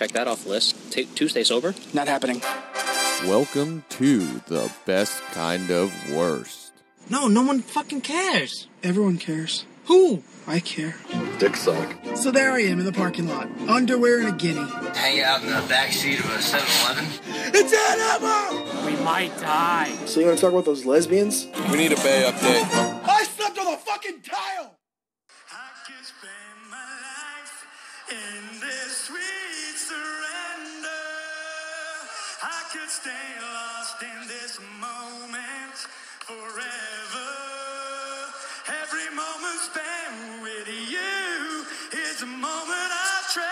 check that off the list. Tuesday sober? Not happening. Welcome to the best kind of worst. No one fucking cares. Everyone cares. Who? I care. Dick suck. So there I am in the parking lot, underwear and a guinea. Hanging out in the backseat of a 7-Eleven. It's animal! We might die. So you want to talk about those lesbians? We need a Bay update. I slept on the fucking tile! I can spend my life in this sweet surrender. I could stay lost in this moment forever. Every moment spent with you is a moment I treasure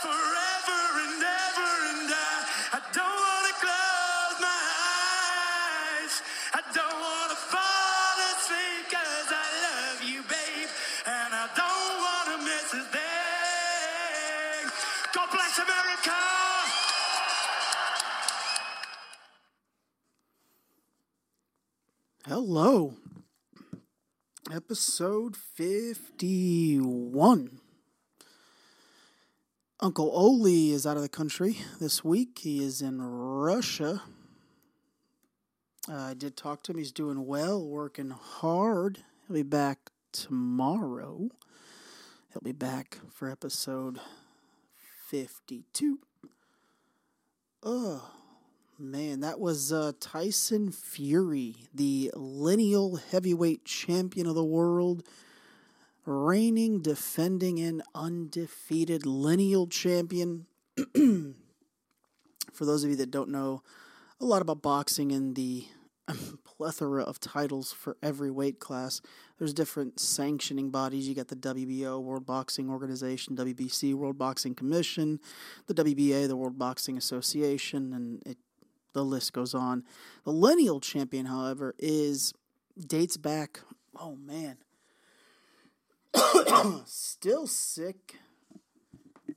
forever and ever, and I don't want to close my eyes. I don't want to fall asleep because I love you, babe, and I don't want to miss a thing. God bless America. Hello. Episode 51. Uncle Oli is out of the country this week. He is in Russia. I did talk to him. He's doing well, working hard. He'll be back tomorrow. He'll be back for episode 52. Oh, man, that was Tyson Fury, the lineal heavyweight champion of the world, reigning, defending, and undefeated lineal champion. For those of you that don't know a lot about boxing and the plethora of titles for every weight class, there's different sanctioning bodies. You got the WBO, World Boxing Organization, WBC, World Boxing Commission, the WBA, the World Boxing Association, and the list goes on. The lineal champion, however, dates back, oh man, still sick.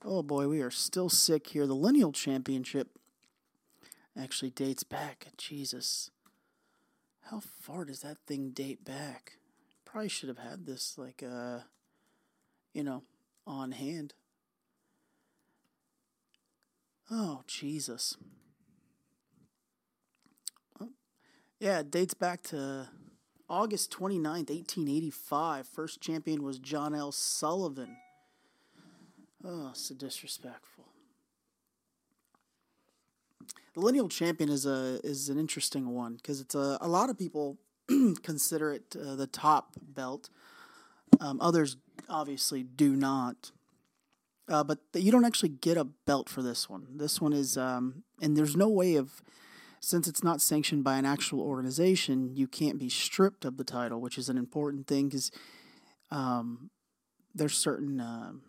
Oh boy, we are still sick here. The lineal championship actually dates back. Jesus, how far does that thing date back? Probably should have had this on hand. Oh, Jesus. Yeah, it dates back to August 29th, 1885. First champion was John L. Sullivan. Oh, so disrespectful. The lineal champion is an interesting one because it's a lot of people consider it the top belt. Others obviously do not. But you don't actually get a belt for this one. This one is, and there's no way of... Since it's not sanctioned by an actual organization, you can't be stripped of the title, which is an important thing because there's certain,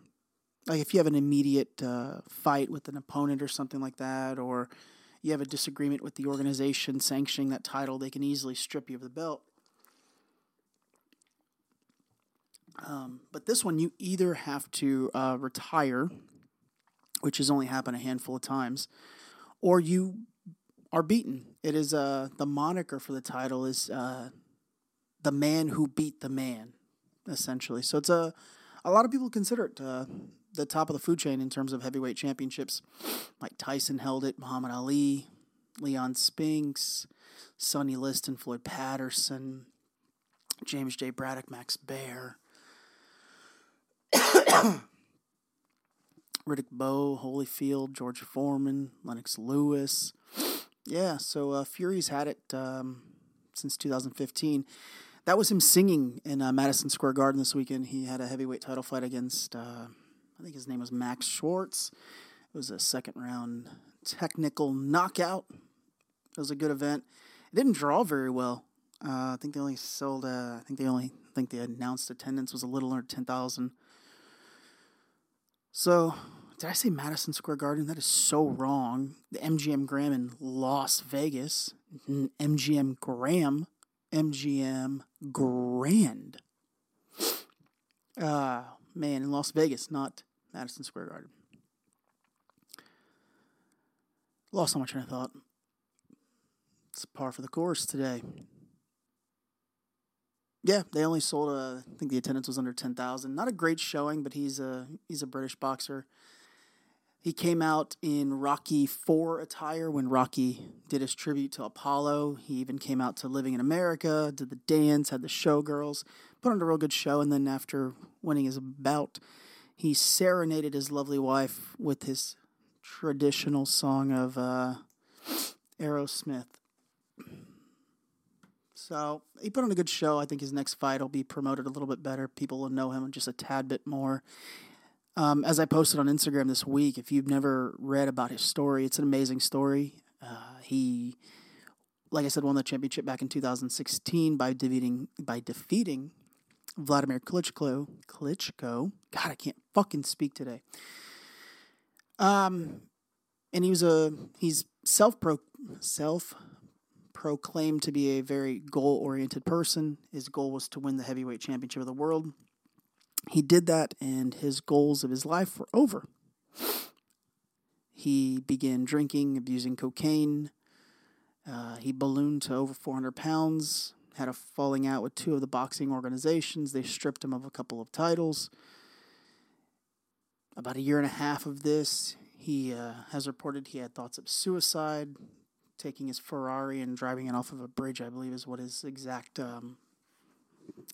like if you have an immediate fight with an opponent or something like that, or you have a disagreement with the organization sanctioning that title, they can easily strip you of the belt. But this one, you either have to retire, which has only happened a handful of times, or you... are beaten. It is the moniker for the title is the man who beat the man, essentially. So it's a lot of people consider it the top of the food chain in terms of heavyweight championships. Mike Tyson held it, Muhammad Ali, Leon Spinks, Sonny Liston, Floyd Patterson, James J. Braddock, Max Baer, Riddick Bowe, Holyfield, George Foreman, Lennox Lewis. Yeah, so Fury's had it since 2015. That was him singing in Madison Square Garden this weekend. He had a heavyweight title fight against, I think his name was Max Schwartz. It was a second-round technical knockout. It was a good event. It didn't draw very well. I think they only sold. I think the announced attendance was a little under 10,000. So. Did I say Madison Square Garden? That is so wrong. The MGM Grand in Las Vegas. MGM Grand. Man, in Las Vegas, not Madison Square Garden. Lost so much train of thought. It's par for the course today. Yeah, they only sold, I think the attendance was under 10,000. Not a great showing, but he's a British boxer. He came out in Rocky IV attire when Rocky did his tribute to Apollo. He even came out to Living in America, did the dance, had the showgirls, put on a real good show. And then after winning his bout, he serenaded his lovely wife with his traditional song of Aerosmith. So he put on a good show. I think his next fight will be promoted a little bit better. People will know him just a tad bit more. As I posted on Instagram this week, if you've never read about his story, it's an amazing story. He, like I said, won the championship back in 2016 by defeating Vladimir Klitschko. God, I can't fucking speak today. And he was self-proclaimed to be a very goal-oriented person. His goal was to win the heavyweight championship of the world. He did that, and his goals of his life were over. He began drinking, abusing cocaine. He ballooned to over 400 pounds, had a falling out with two of the boxing organizations. They stripped him of a couple of titles. About a year and a half of this, he has reported he had thoughts of suicide, taking his Ferrari and driving it off of a bridge, I believe is what his exact...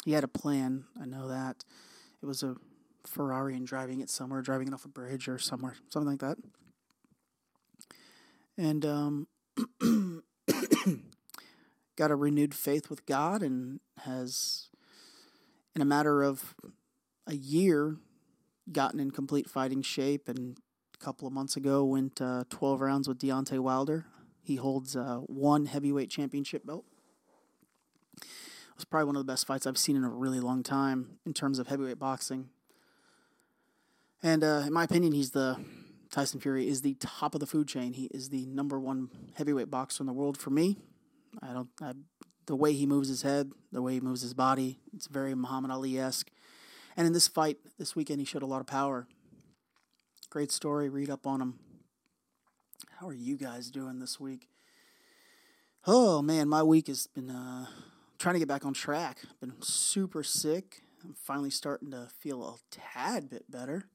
he had a plan, I know that. It was a Ferrari and driving it off a bridge or somewhere, something like that. And got a renewed faith with God and has, in a matter of a year, gotten in complete fighting shape. And a couple of months ago went 12 rounds with Deontay Wilder. He holds one heavyweight championship belt. It was probably one of the best fights I've seen in a really long time in terms of heavyweight boxing. And in my opinion, Tyson Fury is the top of the food chain. He is the number one heavyweight boxer in the world for me. The way he moves his head, the way he moves his body, it's very Muhammad Ali-esque. And in this fight this weekend, he showed a lot of power. Great story. Read up on him. How are you guys doing this week? Oh man, my week has been... trying to get back on track. I've been super sick. I'm finally starting to feel a tad bit better.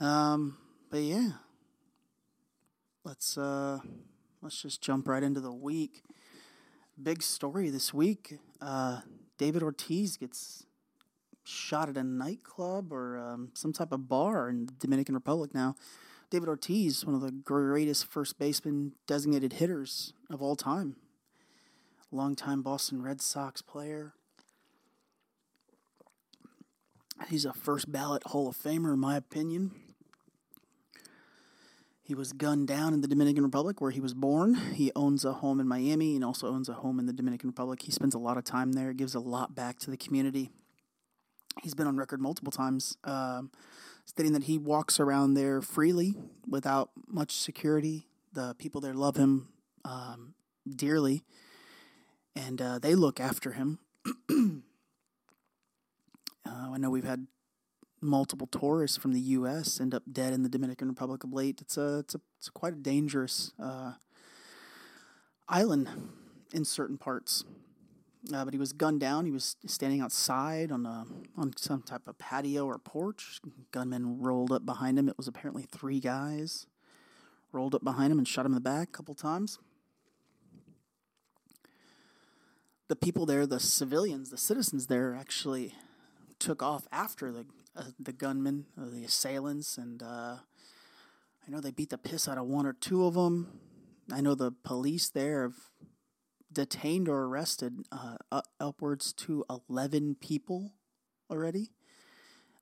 But yeah, let's just jump right into the week. Big story this week. David Ortiz gets shot at a nightclub or some type of bar in the Dominican Republic now. David Ortiz, one of the greatest first baseman designated hitters of all time. Longtime Boston Red Sox player. He's a first ballot Hall of Famer, in my opinion. He was gunned down in the Dominican Republic where he was born. He owns a home in Miami and also owns a home in the Dominican Republic. He spends a lot of time there, gives a lot back to the community. He's been on record multiple times stating that he walks around there freely without much security. The people there love him dearly. And they look after him. I know we've had multiple tourists from the U.S. end up dead in the Dominican Republic of late. It's quite a dangerous island in certain parts. But he was gunned down. He was standing outside on some type of patio or porch. Gunmen rolled up behind him. It was apparently three guys rolled up behind him and shot him in the back a couple times. The people there, the civilians, the citizens there actually took off after the gunmen, or the assailants, and I know they beat the piss out of one or two of them. I know the police there have detained or arrested upwards to 11 people already.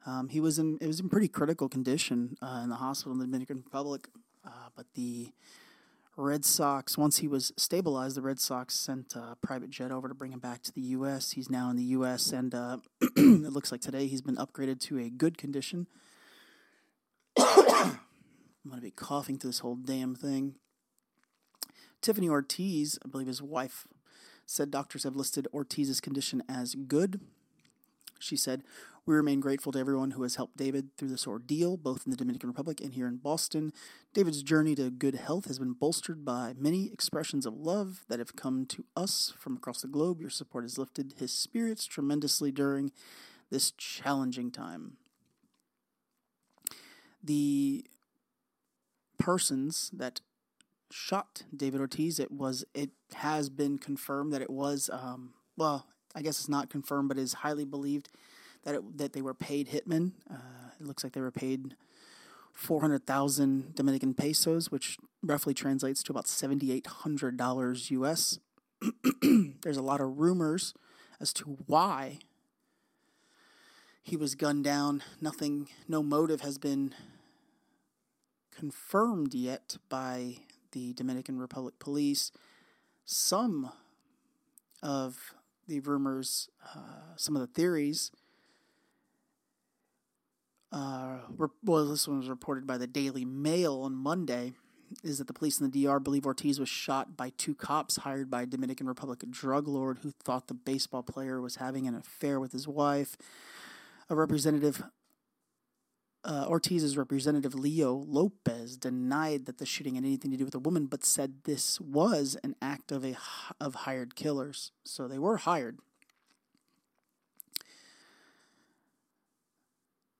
It was in pretty critical condition in the hospital in the Dominican Republic, but the Red Sox, once he was stabilized, the Red Sox sent a private jet over to bring him back to the U.S. He's now in the U.S., and it looks like today he's been upgraded to a good condition. I'm going to be coughing through this whole damn thing. Tiffany Ortiz, I believe his wife, said doctors have listed Ortiz's condition as good. She said, "We remain grateful to everyone who has helped David through this ordeal, both in the Dominican Republic and here in Boston. David's journey to good health has been bolstered by many expressions of love that have come to us from across the globe. Your support has lifted his spirits tremendously during this challenging time." The persons that shot David Ortiz. It has been confirmed that it was, well, I guess it's not confirmed, but it is highly believed that that they were paid hitmen. It looks like they were paid 400,000 Dominican pesos, which roughly translates to about $7,800 U.S. There's a lot of rumors as to why he was gunned down. Nothing, no motive has been confirmed yet by the Dominican Republic police. Some of the rumors, some of the theories, well, this one was reported by the Daily Mail on Monday, is that the police in the DR believe Ortiz was shot by two cops hired by a Dominican Republic drug lord who thought the baseball player was having an affair with his wife. A representative, Ortiz's representative, Leo Lopez, denied that the shooting had anything to do with a woman, but said this was an act of hired killers. So they were hired.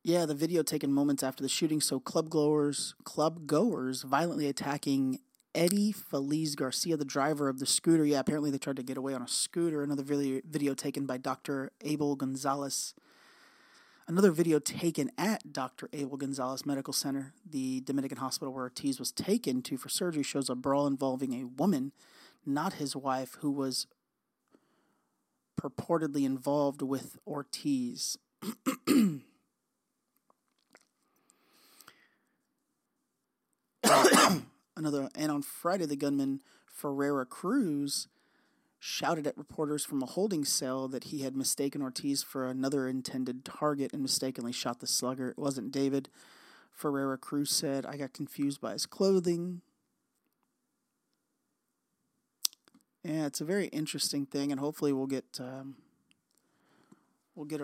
Yeah, the video taken moments after the shooting, so club goers violently attacking Eddie Feliz Garcia, the driver of the scooter. Yeah, apparently they tried to get away on a scooter. Another video taken by Dr. Abel Gonzalez. Another video taken at Dr. Abel Gonzalez Medical Center, the Dominican hospital where Ortiz was taken to for surgery, shows a brawl involving a woman, not his wife, who was purportedly involved with Ortiz. And on Friday, the gunman Ferrera Cruz shouted at reporters from a holding cell that he had mistaken Ortiz for another intended target and mistakenly shot the slugger. It wasn't David. Ferrera Cruz said, "I got confused by his clothing." Yeah, it's a very interesting thing, and hopefully we'll get a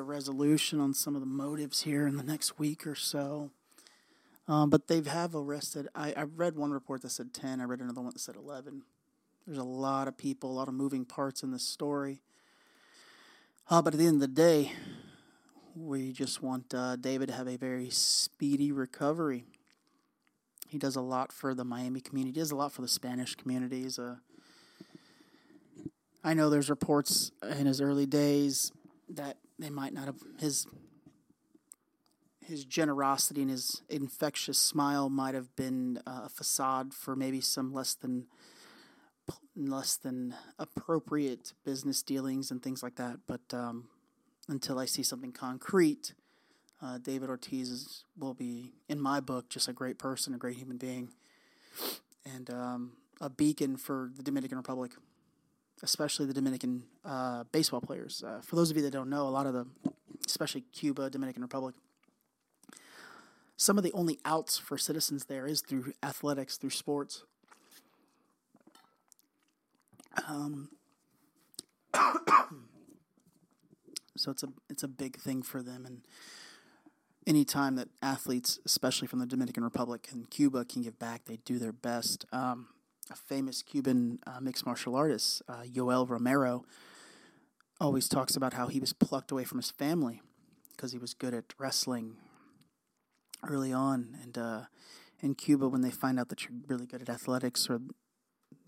resolution on some of the motives here in the next week or so. But they have arrested, I read one report that said 10, I read another one that said 11. There's a lot of people, a lot of moving parts in this story. But at the end of the day, we just want David to have a very speedy recovery. He does a lot for the Miami community. He does a lot for the Spanish communities. I know there's reports in his early days that they might not have, his generosity and his infectious smile might have been a facade for maybe some less than appropriate business dealings and things like that. But until I see something concrete, David Ortiz will be, in my book, just a great person, a great human being, and a beacon for the Dominican Republic, especially the Dominican baseball players. For those of you that don't know, a lot of them, especially Cuba, Dominican Republic, some of the only outs for citizens there is through athletics, through sports. So it's a big thing for them. And any time that athletes, especially from the Dominican Republic and Cuba, can give back, they do their best. A famous Cuban mixed martial artist, Yoel Romero, always talks about how he was plucked away from his family because he was good at wrestling early on, and in Cuba, when they find out that you're really good at athletics, or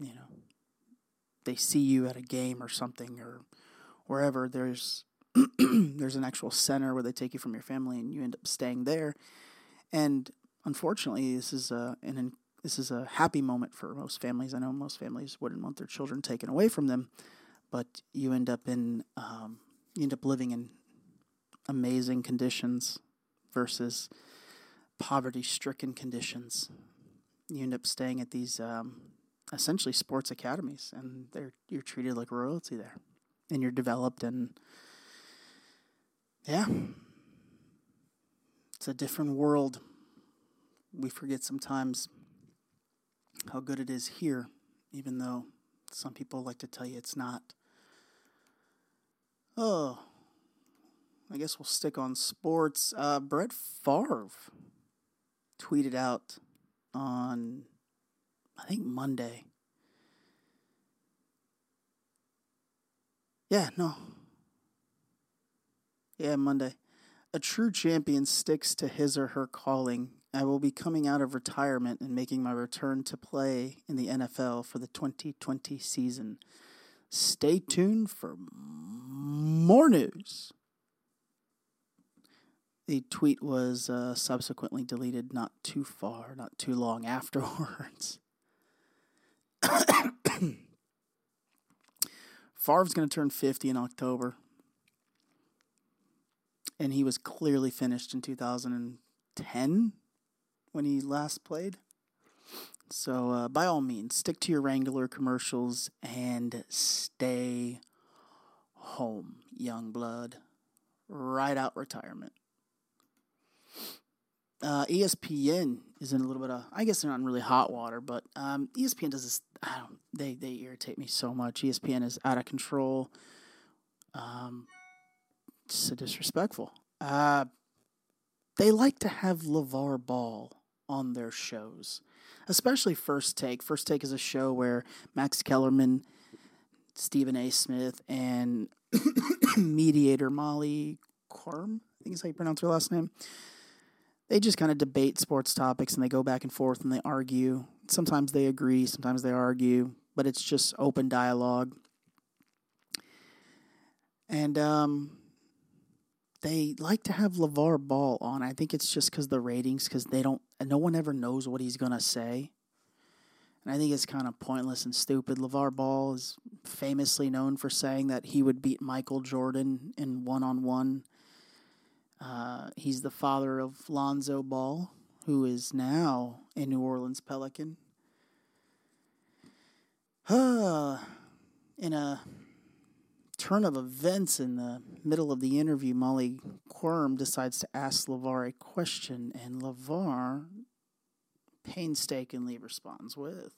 you know, they see you at a game or something or wherever, there's an actual center where they take you from your family, and you end up staying there. And unfortunately, this is a happy moment for most families. I know most families wouldn't want their children taken away from them, but you end up in living in amazing conditions versus poverty-stricken conditions. You end up staying at these essentially sports academies, and you're treated like royalty there, and you're developed, and yeah, it's a different world. We forget sometimes how good it is here, even though some people like to tell you it's not. Oh, I guess we'll stick on sports. Brett Favre tweeted out on, I think, Monday. Monday. A true champion sticks to his or her calling I will be coming out of retirement and making my return to play in the NFL for the 2020 season. Stay tuned for more news. The tweet was subsequently deleted not too long afterwards. Favre's going to turn 50 in October. And he was clearly finished in 2010 when he last played. So, by all means, stick to your Wrangler commercials and stay home, young blood. Right out retirement. ESPN is in a little bit of, I guess they're not in really hot water, but ESPN does this, they irritate me so much. ESPN is out of control. So disrespectful. They like to have LaVar Ball on their shows, especially First Take. First Take is a show where Max Kellerman, Stephen A. Smith, and mediator Molly Qerim, I think is how you pronounce her last name, they just kind of debate sports topics, and they go back and forth, and they argue. Sometimes they agree, sometimes they argue, but it's just open dialogue. And they like to have LaVar Ball on. I think it's just because the ratings, because no one ever knows what he's going to say. And I think it's kind of pointless and stupid. LaVar Ball is famously known for saying that he would beat Michael Jordan in one-on-one. He's the father of Lonzo Ball, who is now a New Orleans Pelican. In a turn of events in the middle of the interview, Molly Qerim decides to ask LaVar a question, and LaVar painstakingly responds with,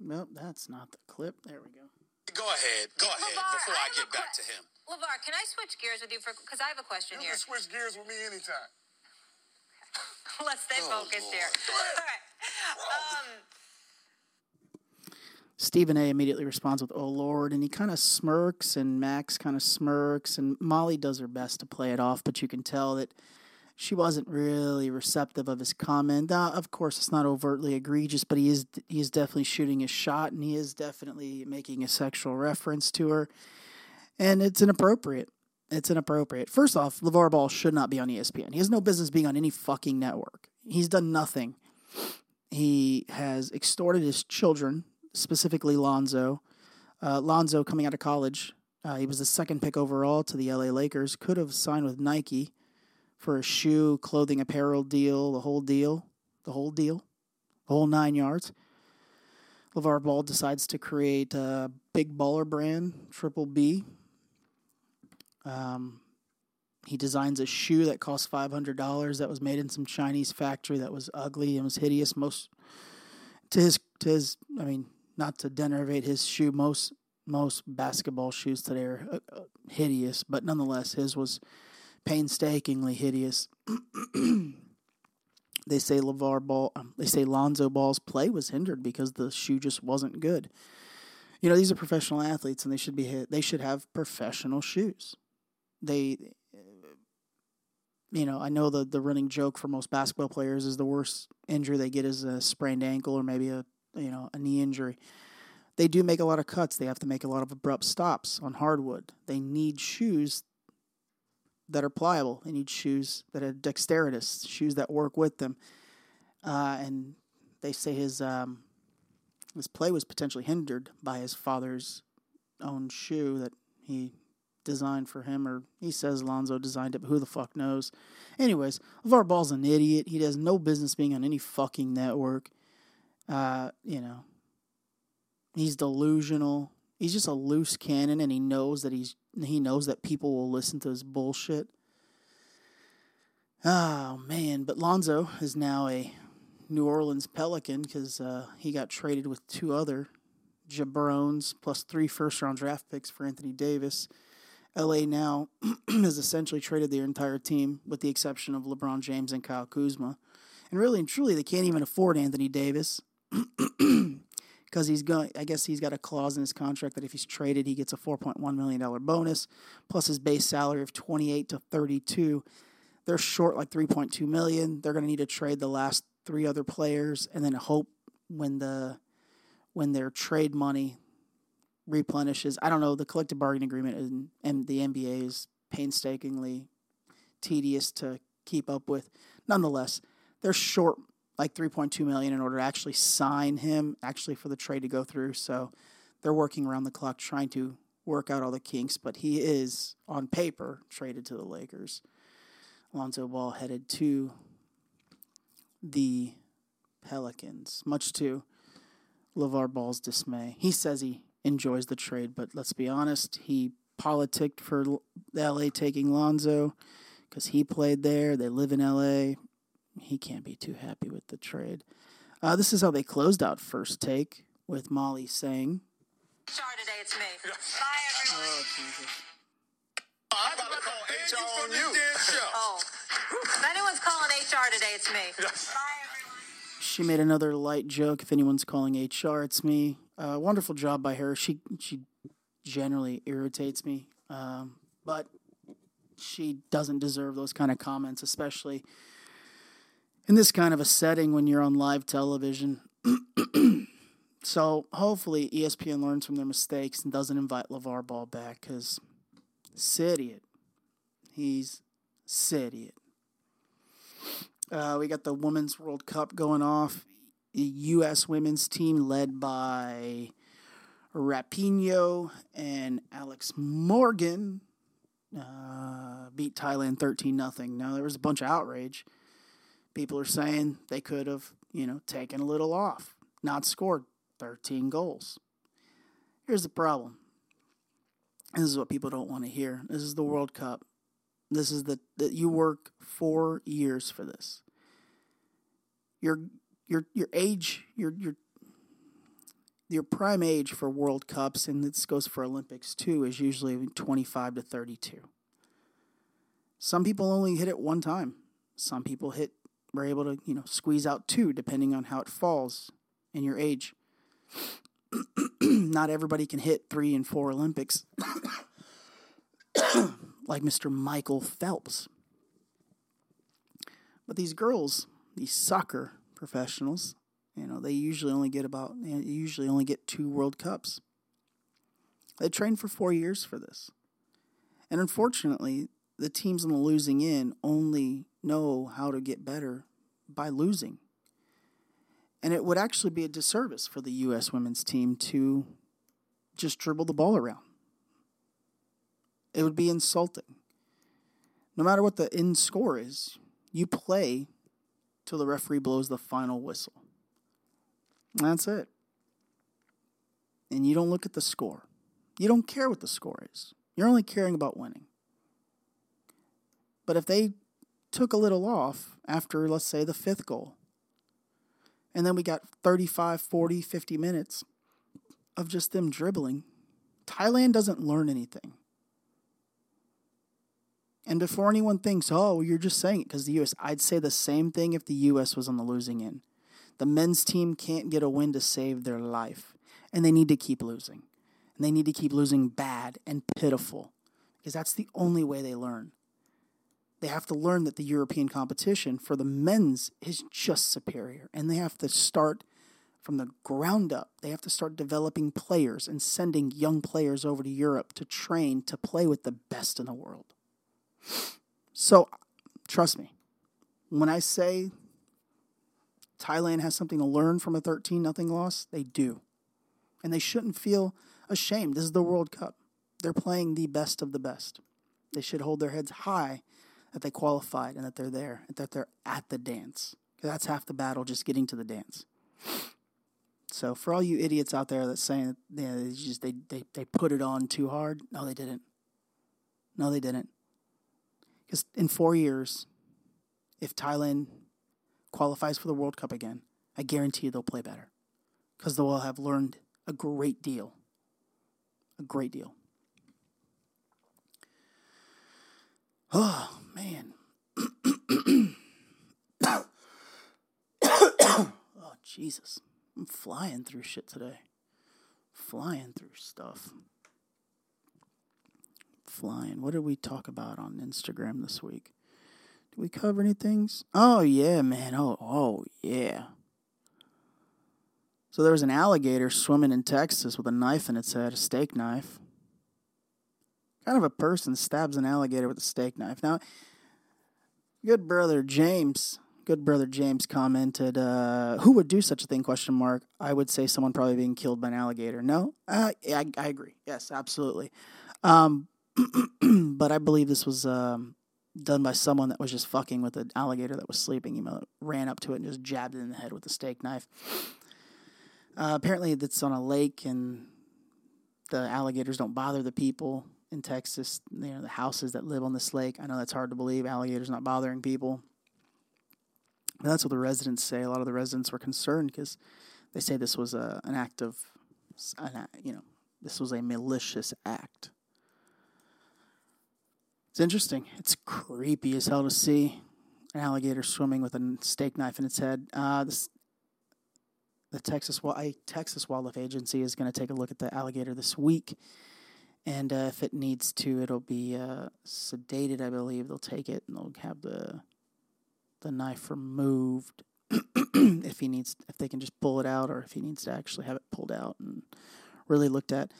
nope, that's not the clip. There we go. Go ahead, LaVar, before I get back to him. LaVar, can I switch gears with you? Because I have a question here. You can switch gears with me anytime. Let's stay focused here. All right. Stephen A. immediately responds with, oh, Lord, and he kind of smirks, and Max kind of smirks, and Molly does her best to play it off, but you can tell that she wasn't really receptive of his comment. Of course, it's not overtly egregious, but he is definitely shooting his shot, and he is definitely making a sexual reference to her. And it's inappropriate. It's inappropriate. First off, LaVar Ball should not be on ESPN. He has no business being on any fucking network. He's done nothing. He has extorted his children, specifically Lonzo. Lonzo, coming out of college, he was the second pick overall to the LA Lakers, could have signed with Nike for a shoe, clothing, apparel deal, the whole deal, the whole 9 yards. LaVar Ball decides to create a big baller brand, Triple B. He designs a shoe that costs $500 that was made in some Chinese factory that was ugly and was hideous. Not to denervate his shoe, most basketball shoes today are hideous, but nonetheless, his was painstakingly hideous. They say Lonzo Ball's play was hindered because the shoe just wasn't good. You know, these are professional athletes, and they should have professional shoes. I know the running joke for most basketball players is the worst injury they get is a sprained ankle or maybe a knee injury. They do make a lot of cuts. They have to make a lot of abrupt stops on hardwood. They need shoes that are pliable. They need shoes that are dexterous, shoes that work with them. And they say his play was potentially hindered by his father's own shoe that he designed for him, or he says Lonzo designed it, but who the fuck knows. Anyways, LaVar Ball's an idiot. He has no business being on any fucking network. He's delusional. He's just a loose cannon, and he knows that people will listen to his bullshit. Oh, man. But Lonzo is now a New Orleans Pelican because he got traded with two other jabrones plus three first-round draft picks for Anthony Davis. L.A. now has essentially traded their entire team with the exception of LeBron James and Kyle Kuzma. And really and truly, they can't even afford Anthony Davis because he's going. I guess he's got a clause in his contract that if he's traded, he gets a $4.1 million bonus plus his base salary of $28 to $32. They're short like $3.2 million. They're going to need to trade the last three other players and then hope when their trade money replenishes. I don't know. The collective bargaining agreement and the NBA is painstakingly tedious to keep up with. Nonetheless, they're short like $3.2 million in order to actually sign him, actually for the trade to go through. So they're working around the clock trying to work out all the kinks, but he is, on paper, traded to the Lakers. Lonzo Ball headed to the Pelicans, much to LaVar Ball's dismay. He says he enjoys the trade, but let's be honest, he politicked for L.A. taking Lonzo because he played there. They live in L.A., he can't be too happy with the trade. This is how they closed out First Take with Molly saying, "HR today, it's me. Bye, everyone." Oh, Jesus. I'm about to call HR on you. Oh, if anyone's calling HR today, it's me. Bye, everyone. She made another light joke. If anyone's calling HR, it's me. Wonderful job by her. She generally irritates me, but she doesn't deserve those kind of comments, especially in this kind of a setting when you're on live television. So hopefully ESPN learns from their mistakes and doesn't invite LaVar Ball back because Sidiot. He's Sidiot. We got the Women's World Cup going off. The U.S. women's team led by Rapinoe and Alex Morgan beat Thailand 13-0. Now, there was a bunch of outrage. People are saying they could have, taken a little off, not scored 13 goals. Here's the problem. This is what people don't want to hear. This is the World Cup. This is that you work 4 years for this. Your age, your prime age for World Cups, and this goes for Olympics too, is usually 25 to 32. Some people only hit it one time. Some people we're able to, squeeze out two depending on how it falls in your age. Not everybody can hit 3 and 4 Olympics like Mr. Michael Phelps. But these girls, these soccer professionals, they usually only get 2 World Cups. They train for 4 years for this. And unfortunately, the teams on the losing end only know how to get better by losing. And it would actually be a disservice for the U.S. women's team to just dribble the ball around. It would be insulting. No matter what the end score is, you play till the referee blows the final whistle. That's it. And you don't look at the score. You don't care what the score is. You're only caring about winning. But if they took a little off after, let's say, the 5th goal. And then we got 35, 40, 50 minutes of just them dribbling. Thailand doesn't learn anything. And before anyone thinks, well, you're just saying it because the U.S., I'd say the same thing if the U.S. was on the losing end. The men's team can't get a win to save their life. And they need to keep losing. And they need to keep losing bad and pitiful. Because that's the only way they learn. They have to learn that the European competition for the men's is just superior. And they have to start from the ground up. They have to start developing players and sending young players over to Europe to train to play with the best in the world. So, trust me, when I say Thailand has something to learn from a 13-0 loss, they do. And they shouldn't feel ashamed. This is the World Cup. They're playing the best of the best. They should hold their heads high that they qualified and that they're there, and that they're at the dance. That's half the battle, just getting to the dance. So for all you idiots out there that's saying they put it on too hard, no, they didn't. No, they didn't. Because in 4 years, if Thailand qualifies for the World Cup again, I guarantee you they'll play better. Because they'll all have learned a great deal. A great deal. Oh, man. Oh, Jesus. I'm flying through shit today. Flying through stuff. Flying. What did we talk about on Instagram this week? Did we cover any things? Oh, yeah, man. Oh, yeah. So there was an alligator swimming in Texas with a knife in its head, a steak knife. Kind of a person stabs an alligator with a steak knife. Now, good brother James commented, who would do such a thing, ? I would say someone probably being killed by an alligator. No? I agree. Yes, absolutely. But I believe this was done by someone that was just fucking with an alligator that was sleeping. He ran up to it and just jabbed it in the head with a steak knife. Apparently, that's on a lake, and the alligators don't bother the people in Texas. You know, the houses that live on this lake. I know that's hard to believe. Alligators not bothering people. But that's what the residents say. A lot of the residents were concerned because they say this was an act of, this was a malicious act. It's interesting. It's creepy as hell to see an alligator swimming with a steak knife in its head. The Texas Wildlife Agency is going to take a look at the alligator this week, and if it needs to, it'll be sedated. I believe they'll take it and they'll have the knife removed if they can just pull it out, or if he needs to actually have it pulled out and really looked at.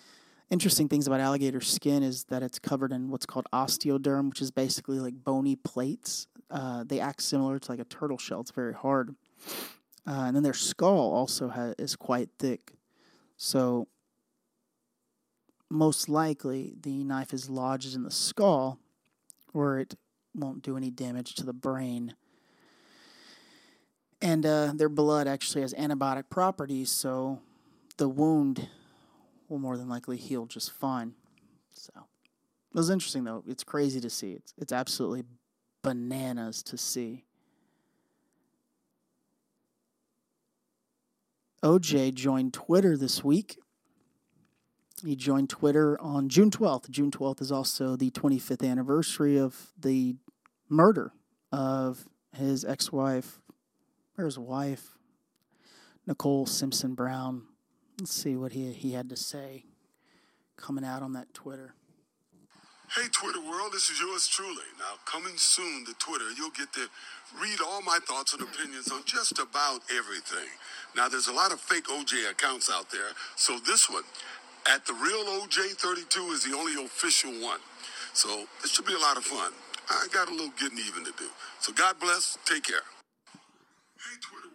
Interesting things about alligator skin is that it's covered in what's called osteoderm, which is basically like bony plates. They act similar to like a turtle shell. It's very hard. And then their skull also is quite thick. So most likely the knife is lodged in the skull where it won't do any damage to the brain. And their blood actually has antibiotic properties, so the wound will more than likely heal just fine. So it was interesting, though. It's crazy to see. It's absolutely bananas to see. OJ joined Twitter this week. He joined Twitter on June 12th. June 12th is also the 25th anniversary of the murder of his ex-wife, or his wife, Nicole Simpson Brown. Let's see what he had to say coming out on that Twitter. Hey, Twitter world, this is yours truly. Now, coming soon to Twitter, you'll get to read all my thoughts and opinions on just about everything. Now, there's a lot of fake OJ accounts out there, so this one, @RealOJ32, is the only official one. So this should be a lot of fun. I got a little getting even to do. So God bless. Take care. Hey, Twitter.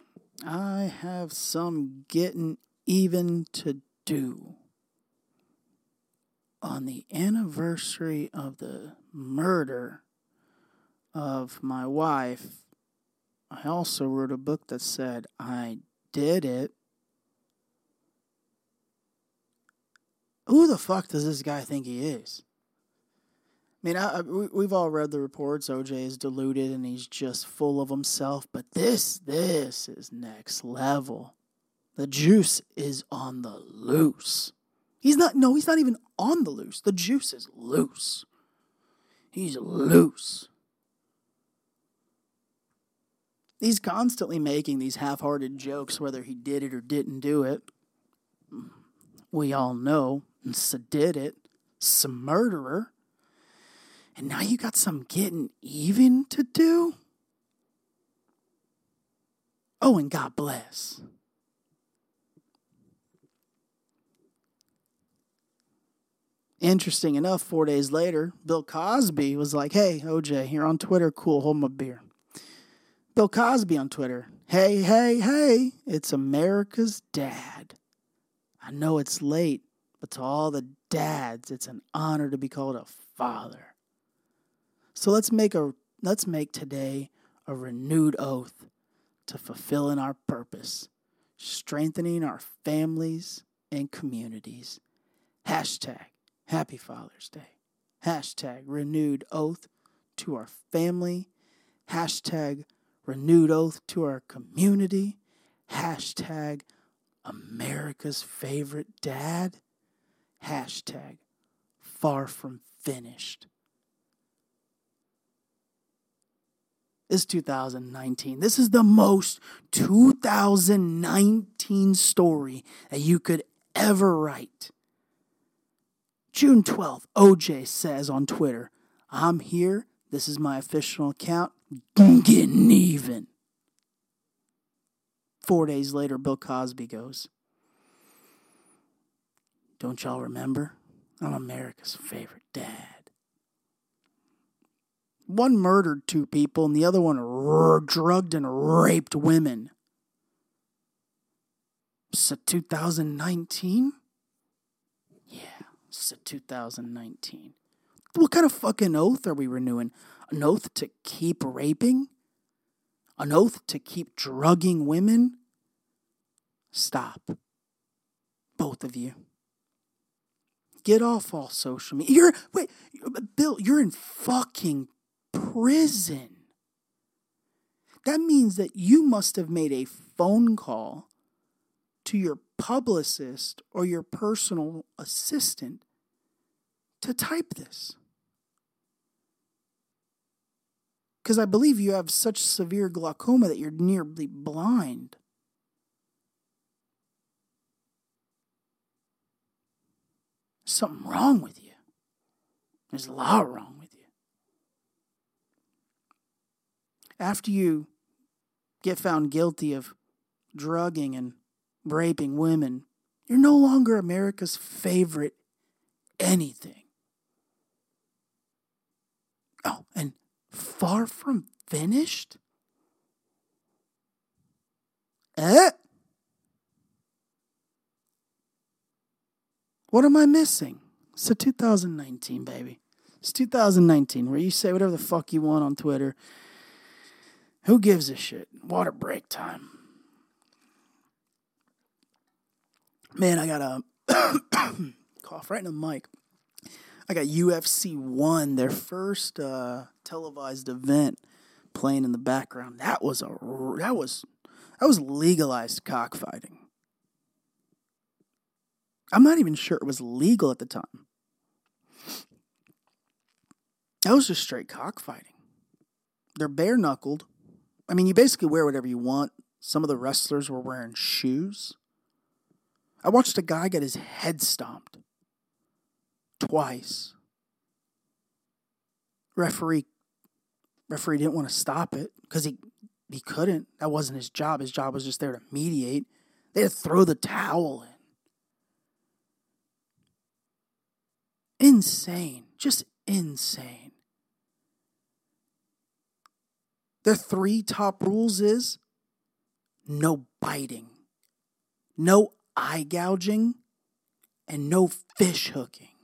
I have some getting even to do. On the anniversary of the murder of my wife, I also wrote a book that said, I did it. Who the fuck does this guy think he is? I mean, we've all read the reports. OJ is deluded and he's just full of himself. But this is next level. The juice is on the loose. He's not even on the loose. The juice is loose. He's loose. He's constantly making these half-hearted jokes, whether he did it or didn't do it. We all know. Did it. Some murderer. And now you got some getting even to do? Oh, and God bless. Interesting enough, 4 days later, Bill Cosby was like, hey, OJ, you're on Twitter. Cool, hold my beer. Bill Cosby on Twitter. Hey, hey, hey, it's America's dad. I know it's late, but to all the dads, it's an honor to be called a father. So let's make today a renewed oath to fulfilling our purpose, strengthening our families and communities. # Happy Father's Day. # renewed oath to our family. # renewed oath to our community. # America's favorite dad. # far from finished. is 2019. This is the most 2019 story that you could ever write. June 12th, OJ says on Twitter, "I'm here. This is my official account. Getting even." 4 days later, Bill Cosby goes, "Don't y'all remember? I'm America's favorite dad." One murdered two people and the other one drugged and raped women. So 2019? Yeah, so 2019. What kind of fucking oath are we renewing? An oath to keep raping? An oath to keep drugging women? Stop. Both of you. Get off all social media. Bill, you're in fucking prison. That means that you must have made a phone call to your publicist or your personal assistant to type this. Because I believe you have such severe glaucoma that you're nearly blind. Something wrong with you. There's a lot wrong with you. After you get found guilty of drugging and raping women, you're no longer America's favorite anything. Oh, and far from finished? What am I missing? It's a 2019, baby. It's 2019, where you say whatever the fuck you want on Twitter. Who gives a shit? Water break time. Man, I got a cough right in the mic. I got UFC 1, their first televised event, playing in the background. That was legalized cockfighting. I'm not even sure it was legal at the time. That was just straight cockfighting. They're bare-knuckled. I mean, you basically wear whatever you want. Some of the wrestlers were wearing shoes. I watched a guy get his head stomped. Twice. Referee didn't want to stop it because he couldn't. That wasn't his job. His job was just there to mediate. They had to throw the towel in. Insane. Just insane. The 3 top rules is no biting, no eye gouging, and no fish hooking.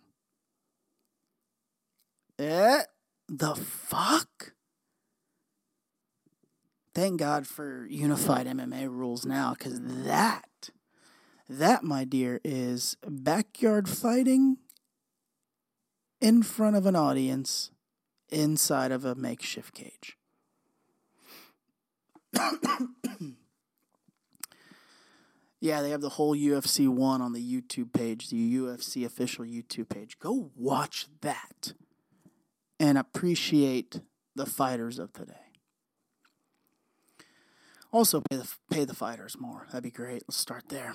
The fuck? Thank God for unified MMA rules now, because that, my dear, is backyard fighting in front of an audience, inside of a makeshift cage. Yeah, they have the whole UFC 1 on the YouTube page, the UFC official YouTube page. Go watch that and appreciate the fighters of today. Also, pay the fighters more. That'd be great. Let's start there.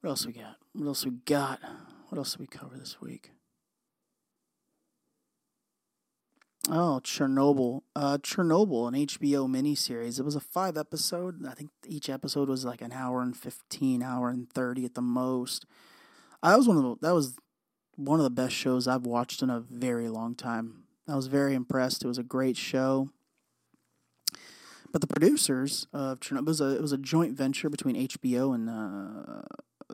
What else we got? What else did we cover this week? Oh, Chernobyl. Chernobyl, an HBO miniseries. It was a 5-episode. I think each episode was like an hour and 15, hour and 30 at the most. That was one of the best shows I've watched in a very long time. I was very impressed. It was a great show. But the producers of Chernobyl, it was a joint venture between HBO and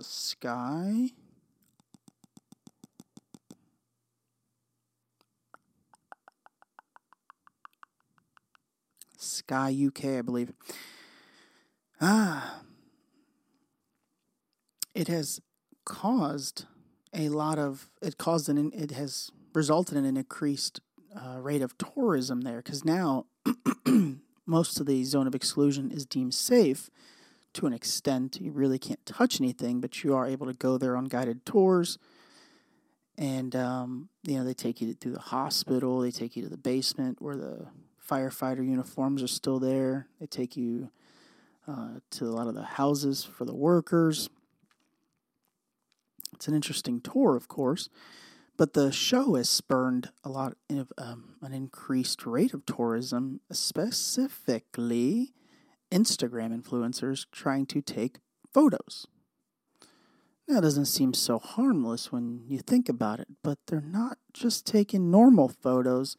Sky. Sky UK, I believe. It has caused it has resulted in an increased rate of tourism there, because now most of the zone of exclusion is deemed safe to an extent. You really can't touch anything, but you are able to go there on guided tours And, you know, they take you to the hospital. They take you to the basement where the firefighter uniforms are still there. They take you to a lot of the houses for the workers. It's an interesting tour, of course. But the show has spurned a lot of an increased rate of tourism, specifically Instagram influencers trying to take photos. Now, it doesn't seem so harmless when you think about it, but they're not just taking normal photos.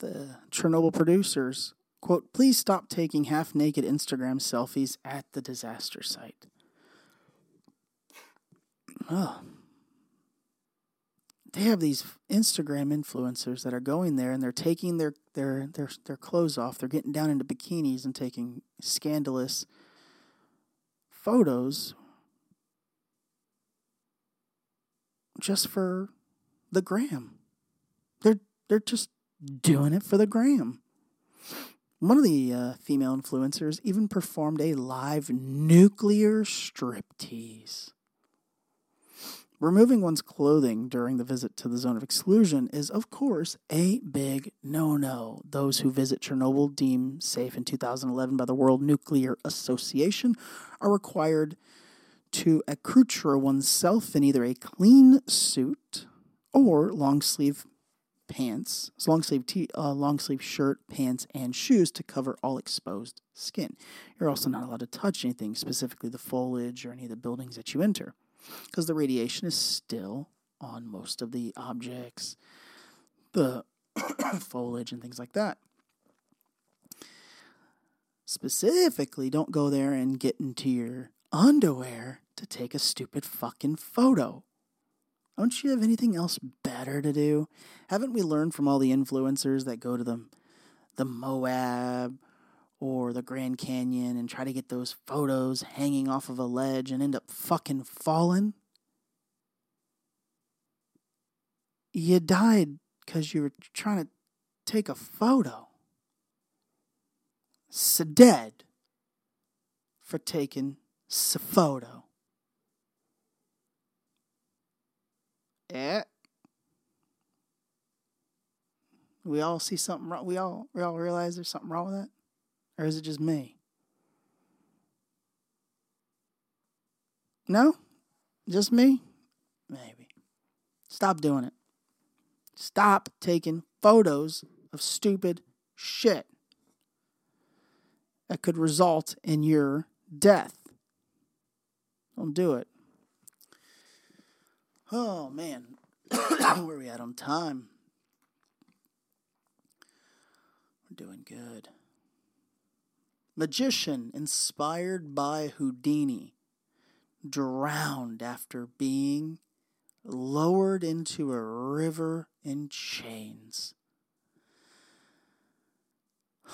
The Chernobyl producers, quote, "Please stop taking half-naked Instagram selfies at the disaster site." Oh. They have these Instagram influencers that are going there and they're taking their clothes off. They're getting down into bikinis and taking scandalous photos just for the gram. They're just doing it for the gram. One of the female influencers even performed a live nuclear striptease. Removing one's clothing during the visit to the zone of exclusion is, of course, a big no-no. Those who visit Chernobyl, deemed safe in 2011 by the World Nuclear Association, are required to accoutre oneself in either a clean suit or long-sleeve pants, long-sleeve shirt, pants, and shoes to cover all exposed skin. You're also not allowed to touch anything, specifically the foliage or any of the buildings that you enter, because the radiation is still on most of the objects, the foliage and things like that. Specifically, don't go there and get into your underwear to take a stupid fucking photo. Don't you have anything else better to do? Haven't we learned from all the influencers that go to the Moab or the Grand Canyon and try to get those photos hanging off of a ledge and end up fucking falling? You died because you were trying to take a photo. So dead for taking a photo. Yeah. We all see something wrong. We all realize there's something wrong with that. Or is it just me? No? Just me? Maybe. Stop doing it. Stop taking photos of stupid shit that could result in your death. Don't do it. Oh, man. Where are we at on time? We're doing good. Magician inspired by Houdini drowned after being lowered into a river in chains.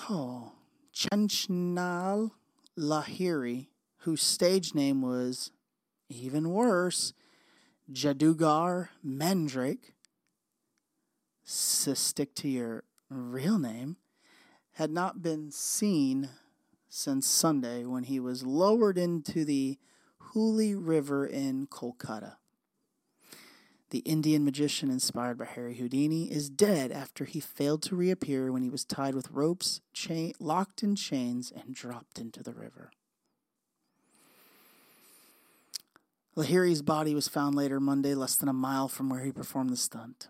Oh, Chanchnal Lahiri, whose stage name was, even worse, Jadugar Mandrake, so stick to your real name, had not been seen since Sunday when he was lowered into the Hooghly River in Kolkata. The Indian magician inspired by Harry Houdini is dead after he failed to reappear when he was tied with ropes, locked in chains, and dropped into the river. Lahiri's body was found later Monday, less than a mile from where he performed the stunt.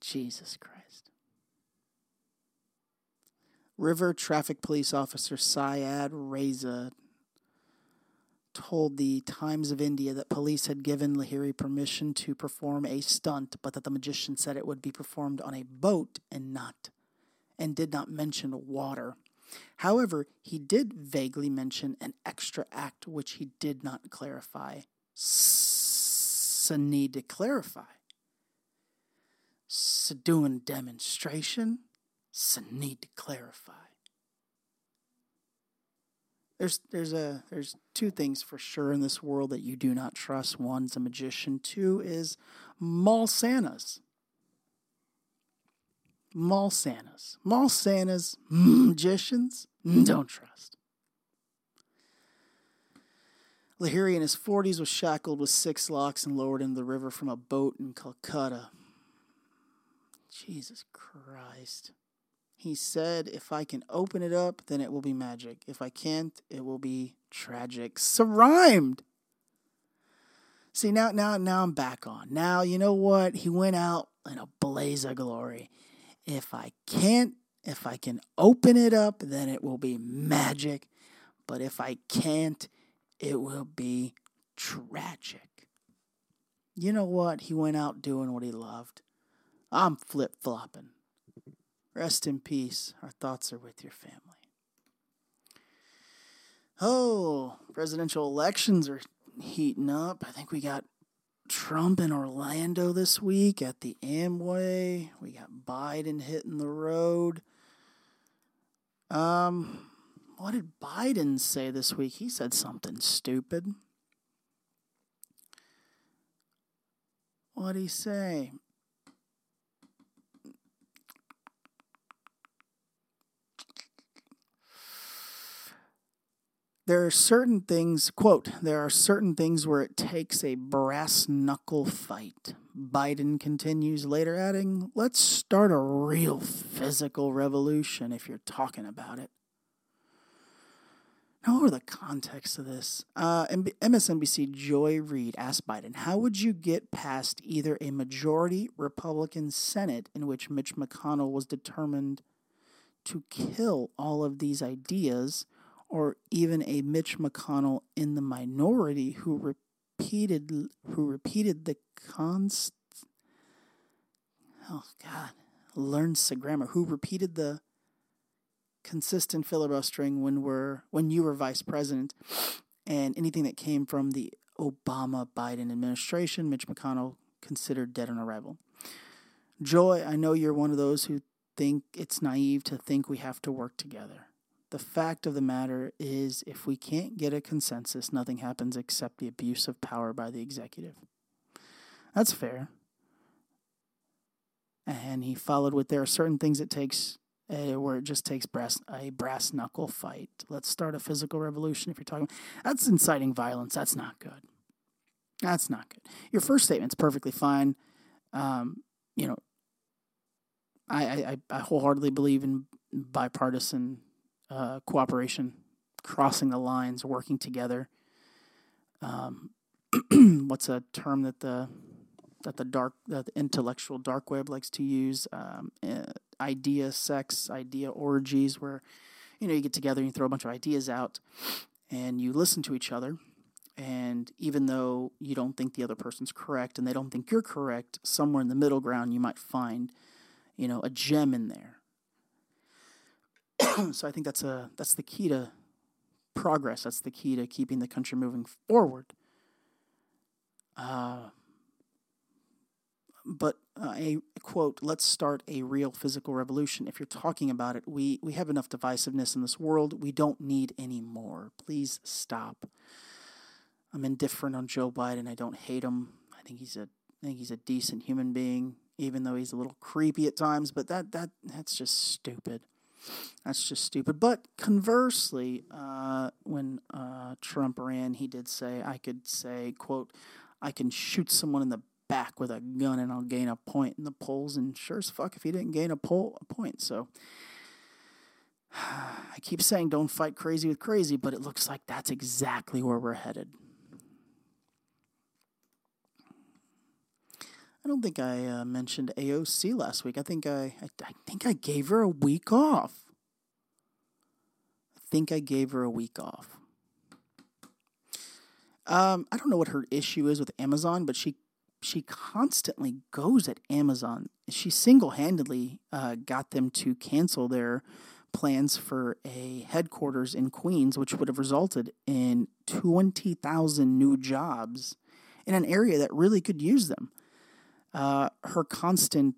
Jesus Christ. River traffic police officer Syed Reza told the Times of India that police had given Lahiri permission to perform a stunt, but that the magician said it would be performed on a boat and did not mention water. However, he did vaguely mention an extra act which he did not clarify. Need to clarify. So doing demonstration, so need to clarify. There's two things for sure in this world that you do not trust. One's a magician. Two is mall Santas. Mall Santas, magicians, don't trust. Lahiri, in his 40s, was shackled with 6 locks and lowered into the river from a boat in Kolkata. Jesus Christ. He said, if I can open it up, then it will be magic. If I can't, it will be tragic. So rhymed. See, now I'm back on. Now, you know what? He went out in a blaze of glory. If I can open it up, then it will be magic. But if I can't, it will be tragic. You know what? He went out doing what he loved. I'm flip-flopping. Rest in peace. Our thoughts are with your family. Oh, presidential elections are heating up. I think we got Trump in Orlando this week at the Amway. We got Biden hitting the road. What did Biden say this week? He said something stupid. What did he say? There are certain things, quote, there are certain things where it takes a brass knuckle fight. Biden continues later, adding, let's start a real physical revolution if you're talking about it. Now, what were the context of this? MSNBC Joy Reid asked Biden, how would you get past either a majority Republican Senate in which Mitch McConnell was determined to kill all of these ideas, or even a Mitch McConnell in the minority who repeated the consistent filibustering when you were vice president, and anything that came from the Obama-Biden administration, Mitch McConnell considered dead on arrival. Joy, I know you're one of those who think it's naive to think we have to work together. The fact of the matter is, if we can't get a consensus, nothing happens except the abuse of power by the executive. That's fair. And he followed with, there are certain things it takes where it just takes a brass knuckle fight. Let's start a physical revolution if you're talking. That's inciting violence. That's not good. That's not good. Your first statement's perfectly fine. I wholeheartedly believe in bipartisan cooperation, crossing the lines, working together. What's a term that the intellectual dark web likes to use? Idea sex, idea orgies, where you get together and you throw a bunch of ideas out, and you listen to each other. And even though you don't think the other person's correct, and they don't think you're correct, somewhere in the middle ground you might find, a gem in there. So I think that's the key to progress. That's the key to keeping the country moving forward. But, let's start a real physical revolution. If you're talking about it, we have enough divisiveness in this world. We don't need any more. Please stop. I'm indifferent on Joe Biden. I don't hate him. I think he's a decent human being, even though he's a little creepy at times. But that's just stupid. That's just stupid. But conversely, when Trump ran, he did say, I could say, quote, I can shoot someone in the back with a gun and I'll gain a point in the polls. And sure as fuck, if he didn't gain a point. So I keep saying don't fight crazy with crazy, but it looks like that's exactly where we're headed. I don't think I mentioned AOC last week. I think I gave her a week off. I don't know what her issue is with Amazon, but she constantly goes at Amazon. She single-handedly got them to cancel their plans for a headquarters in Queens, which would have resulted in 20,000 new jobs in an area that really could use them. Her constant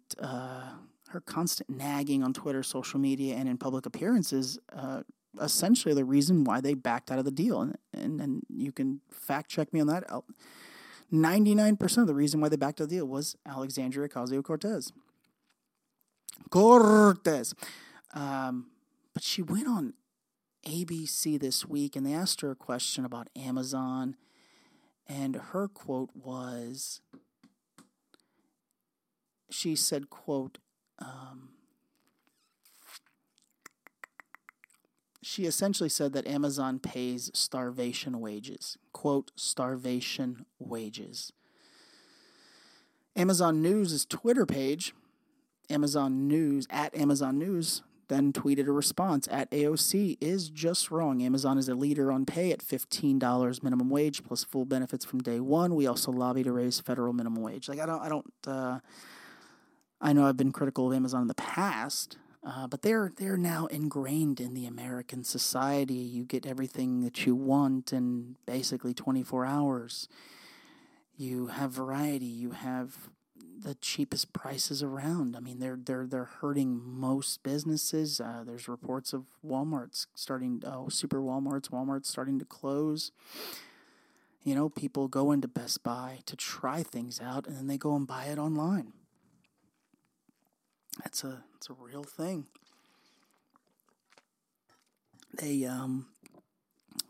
nagging on Twitter, social media, and in public appearances, essentially the reason why they backed out of the deal. And you can fact check me on that. 99% of the reason why they backed out of the deal was Alexandria Ocasio-Cortez. But she went on ABC this week, and they asked her a question about Amazon, and her quote was, she said, quote, she essentially said that Amazon pays starvation wages, quote, starvation wages. Amazon News' Twitter page, Amazon News, at Amazon News, then tweeted a response, at AOC is just wrong. Amazon is a leader on pay at $15 minimum wage plus full benefits from day one. We also lobby to raise federal minimum wage. Like, I know I've been critical of Amazon in the past, but they're now ingrained in the American society. You get everything that you want in basically 24 hours. You have variety. You have the cheapest prices around. I mean, they're hurting most businesses. There's reports of Walmart's starting, super Walmart's starting to close. You know, people go into Best Buy to try things out, and then they go and buy it online. That's a real thing. They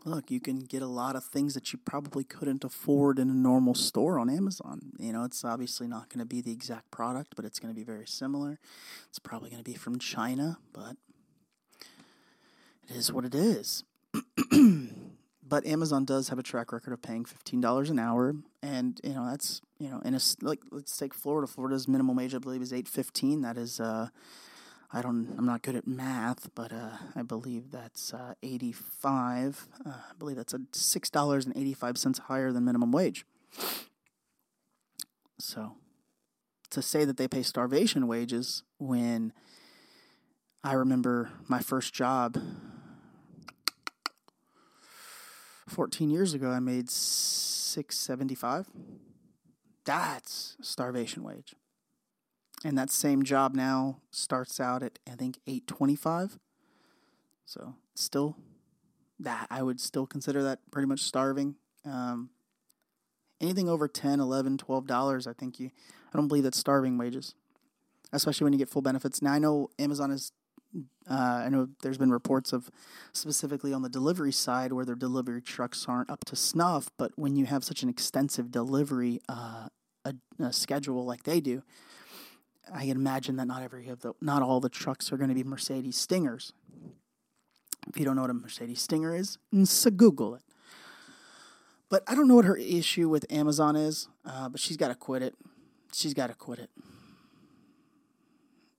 look, you can get a lot of things that you probably couldn't afford in a normal store on Amazon. You know, it's obviously not going to be the exact product, but it's going to be very similar. It's probably going to be from China, but it is what it is. But Amazon does have a track record of paying $15 an hour, and, you know, that's, you know, in a, like, let's take Florida. Florida's minimum wage, I believe, is $8.15. That is, I'm not good at math, but I believe that's 85. I believe that's $6.85 higher than minimum wage. So, to say that they pay starvation wages, when I remember my first job 14 years ago, I made $6.75. That's starvation wage. And that same job now starts out at, I think, $8.25. So still, that I would still consider that pretty much starving. Anything over $10, $11, $12, I don't believe that's starving wages, especially when you get full benefits. Now, I know Amazon is, I know there's been reports of, specifically on the delivery side, where their delivery trucks aren't up to snuff, but when you have such an extensive delivery a schedule like they do, I can imagine that not all the trucks are going to be Mercedes Stingers. If you don't know what a Mercedes Stinger is, so Google it. But I don't know what her issue with Amazon is, but she's got to quit it. She's got to quit it.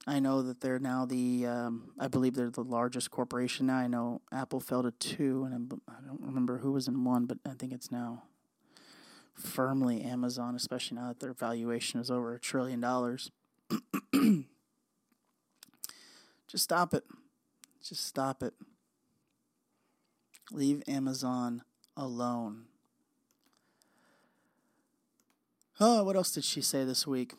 I know that they're now I believe they're the largest corporation now. I know Apple fell to 2, and I don't remember who was in 1, but I think it's now firmly Amazon, especially now that their valuation is over $1 trillion. Just stop it. Just stop it. Leave Amazon alone. Oh, what else did she say this week?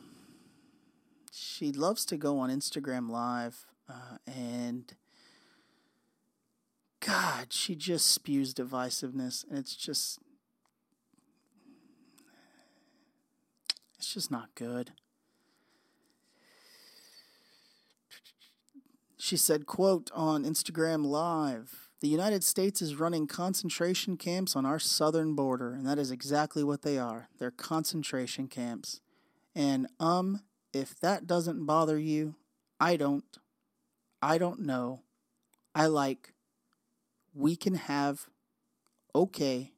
She loves to go on Instagram Live, and God, she just spews divisiveness, and it's just not good. She said, quote, on Instagram Live, the United States is running concentration camps on our southern border, and that is exactly what they are. They're concentration camps. And, if that doesn't bother you, I don't know. We can have, okay,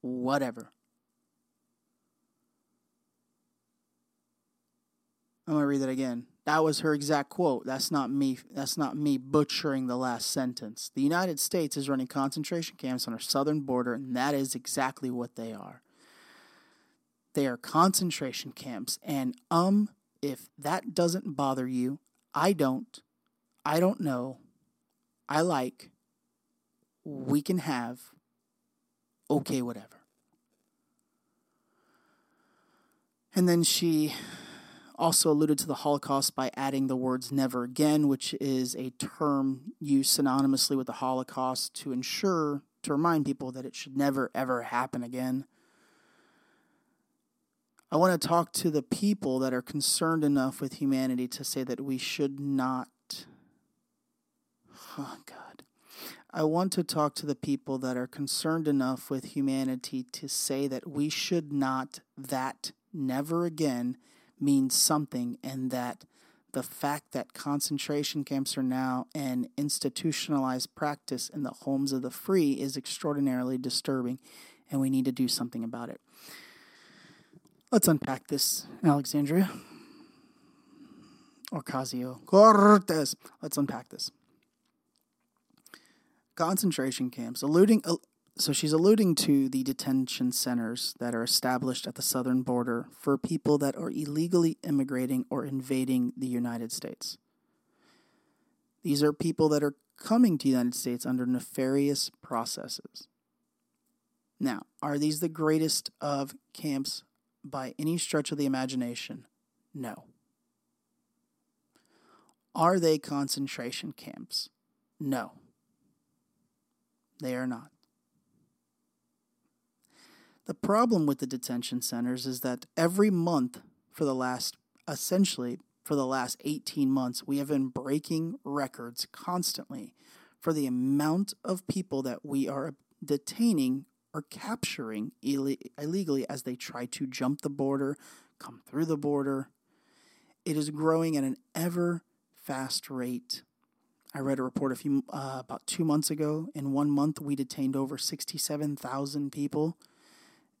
whatever. I'm going to read that again. That was her exact quote. That's not me butchering the last sentence. The United States is running concentration camps on our southern border, and that is exactly what they are. They are concentration camps, and if that doesn't bother you, I don't know, we can have, okay, whatever. And then she also alluded to the Holocaust by adding the words never again, which is a term used synonymously with the Holocaust to remind people that it should never, ever happen again. I want to talk to the people that are concerned enough with humanity to say that we should not, I want to talk to the people that are concerned enough with humanity to say that we should not, that never again means something, and that the fact that concentration camps are now an institutionalized practice in the homes of the free is extraordinarily disturbing, and we need to do something about it. Let's unpack this, Alexandria Ocasio-Cortez. Let's unpack this. Concentration camps, so she's alluding to the detention centers that are established at the southern border for people that are illegally immigrating or invading the United States. These are people that are coming to the United States under nefarious processes. Now, are these the greatest of camps by any stretch of the imagination? No. Are they concentration camps? No. They are not. The problem with the detention centers is that every month for the last 18 months, we have been breaking records constantly for the amount of people that we are detaining or capturing illegally as they try to jump the border, come through the border. It is growing at an ever fast rate. I read a report about 2 months ago. In 1 month, we detained over 67,000 people.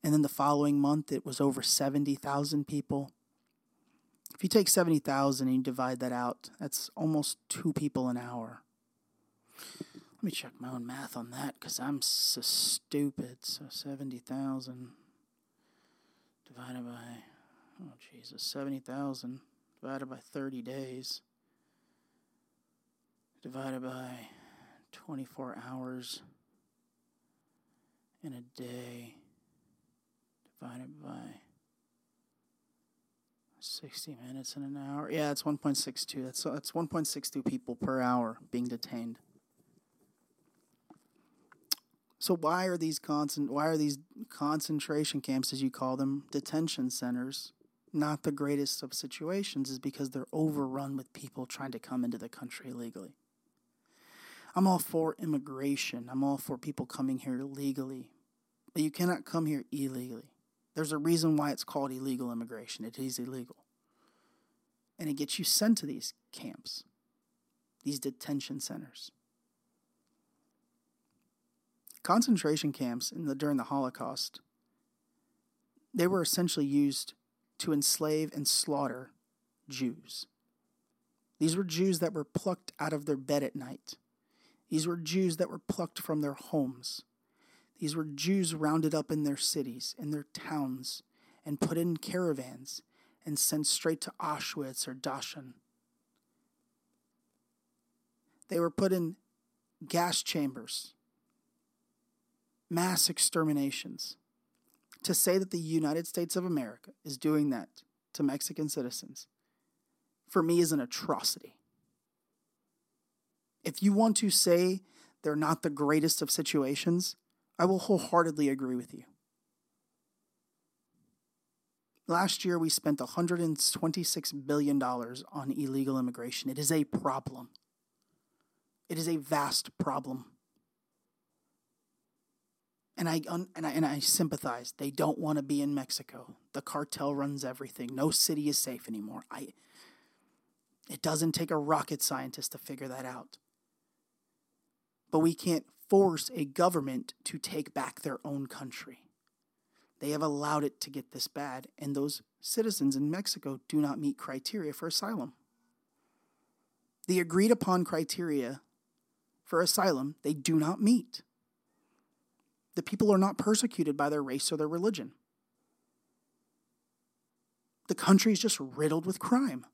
And then the following month, it was over 70,000 people. If you take 70,000 and you divide that out, that's almost 2 people an hour. Let me check my own math on that because I'm so stupid. So 70,000 divided by, 70,000 divided by 30 days. Divided by 24 hours in a day, divided by 60 minutes in an hour. Yeah, it's 1.62. That's 1.62 people per hour being detained. So why are these concentration camps, as you call them, detention centers, not the greatest of situations? Is because they're overrun with people trying to come into the country illegally. I'm all for immigration. I'm all for people coming here legally. But you cannot come here illegally. There's a reason why it's called illegal immigration. It is illegal. And it gets you sent to these camps, these detention centers. Concentration camps during the Holocaust, they were essentially used to enslave and slaughter Jews. These were Jews that were plucked out of their bed at night. These were Jews that were plucked from their homes. These were Jews rounded up in their cities, in their towns, and put in caravans and sent straight to Auschwitz or Dachau. They were put in gas chambers, mass exterminations. To say that the United States of America is doing that to Mexican citizens, for me, is an atrocity. If you want to say they're not the greatest of situations, I will wholeheartedly agree with you. Last year, we spent $126 billion on illegal immigration. It is a problem. It is a vast problem. And I sympathize. They don't want to be in Mexico. The cartel runs everything. No city is safe anymore. It doesn't take a rocket scientist to figure that out. But we can't force a government to take back their own country. They have allowed it to get this bad, and those citizens in Mexico do not meet criteria for asylum. The agreed upon criteria for asylum, they do not meet. The people are not persecuted by their race or their religion. The country is just riddled with crime.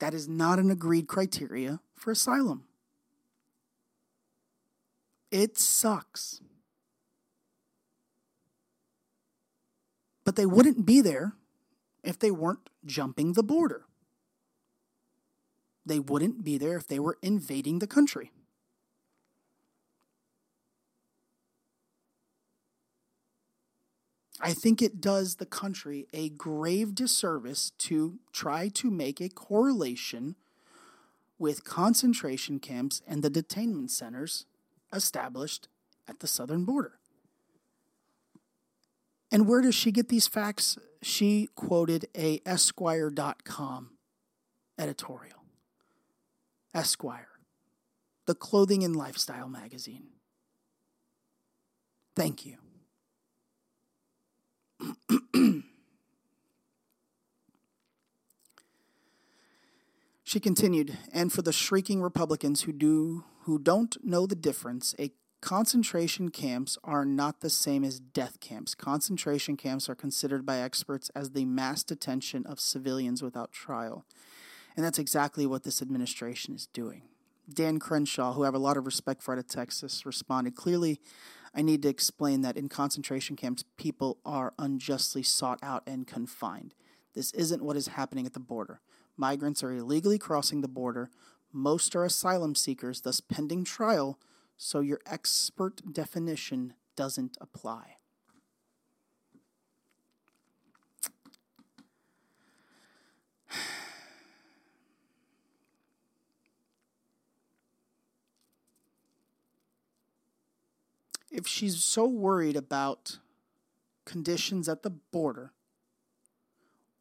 That is not an agreed criteria for asylum. It sucks. But they wouldn't be there if they weren't jumping the border. They wouldn't be there if they were invading the country. I think it does the country a grave disservice to try to make a correlation with concentration camps and the detainment centers established at the southern border. And where does she get these facts? She quoted a Esquire.com editorial. Esquire, the clothing and lifestyle magazine. Thank you. She continued, and for the shrieking Republicans who don't know the difference, concentration camps are not the same as death camps. Concentration camps are considered by experts as the mass detention of civilians without trial. And that's exactly what this administration is doing. Dan Crenshaw, who I have a lot of respect for out of Texas, responded, "Clearly, I need to explain that in concentration camps, people are unjustly sought out and confined. This isn't what is happening at the border. Migrants are illegally crossing the border. Most are asylum seekers, thus pending trial, so your expert definition doesn't apply." If she's so worried about conditions at the border,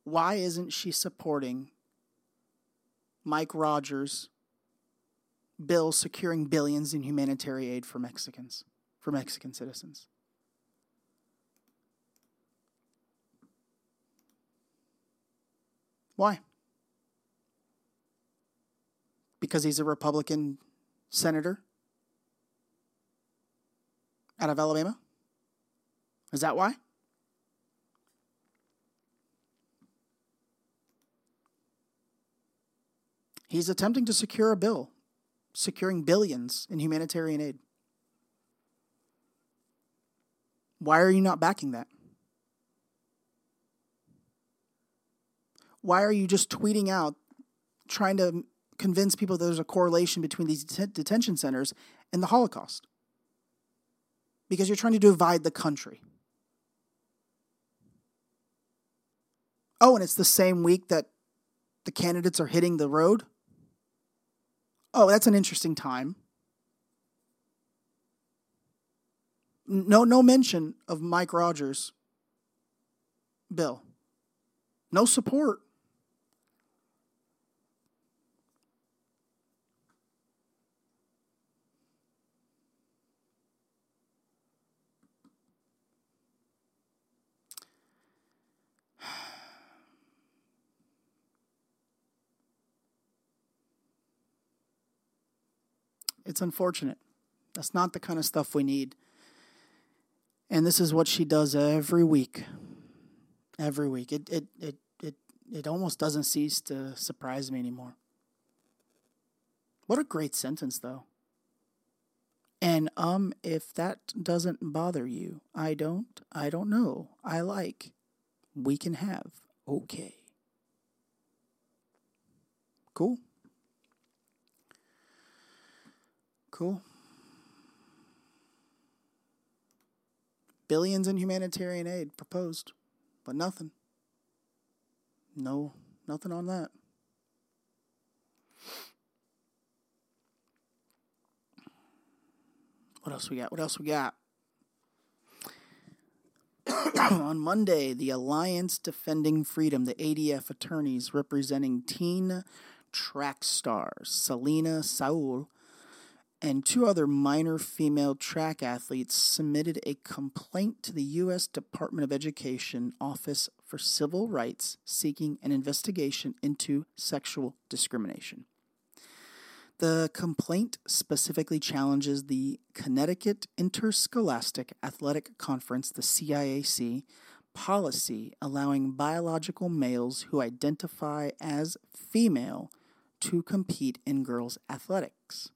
why isn't she supporting Mike Rogers' bill securing billions in humanitarian aid for Mexicans, for Mexican citizens? Why? Because he's a Republican senator out of Alabama? Is that why? He's attempting to secure a bill securing billions in humanitarian aid. Why are you not backing that? Why are you just tweeting out, trying to convince people that there's a correlation between these detention centers and the Holocaust? Because you're trying to divide the country. Oh, and it's the same week that the candidates are hitting the road? Oh, that's an interesting time. No mention of Mike Rogers' bill. No support. It's unfortunate. That's not the kind of stuff we need. And this is what she does every week. Every week. It almost doesn't cease to surprise me anymore. What a great sentence, though. And if that doesn't bother you, I don't know. I like. We can have. Okay. Cool. Cool. Billions in humanitarian aid proposed, but nothing. Nothing on that. What else we got? On Monday, the Alliance Defending Freedom, the ADF attorneys representing teen track stars Selena Saul and two other minor female track athletes submitted a complaint to the U.S. Department of Education Office for Civil Rights seeking an investigation into sexual discrimination. The complaint specifically challenges the Connecticut Interscholastic Athletic Conference, the CIAC, policy allowing biological males who identify as female to compete in girls' athletics.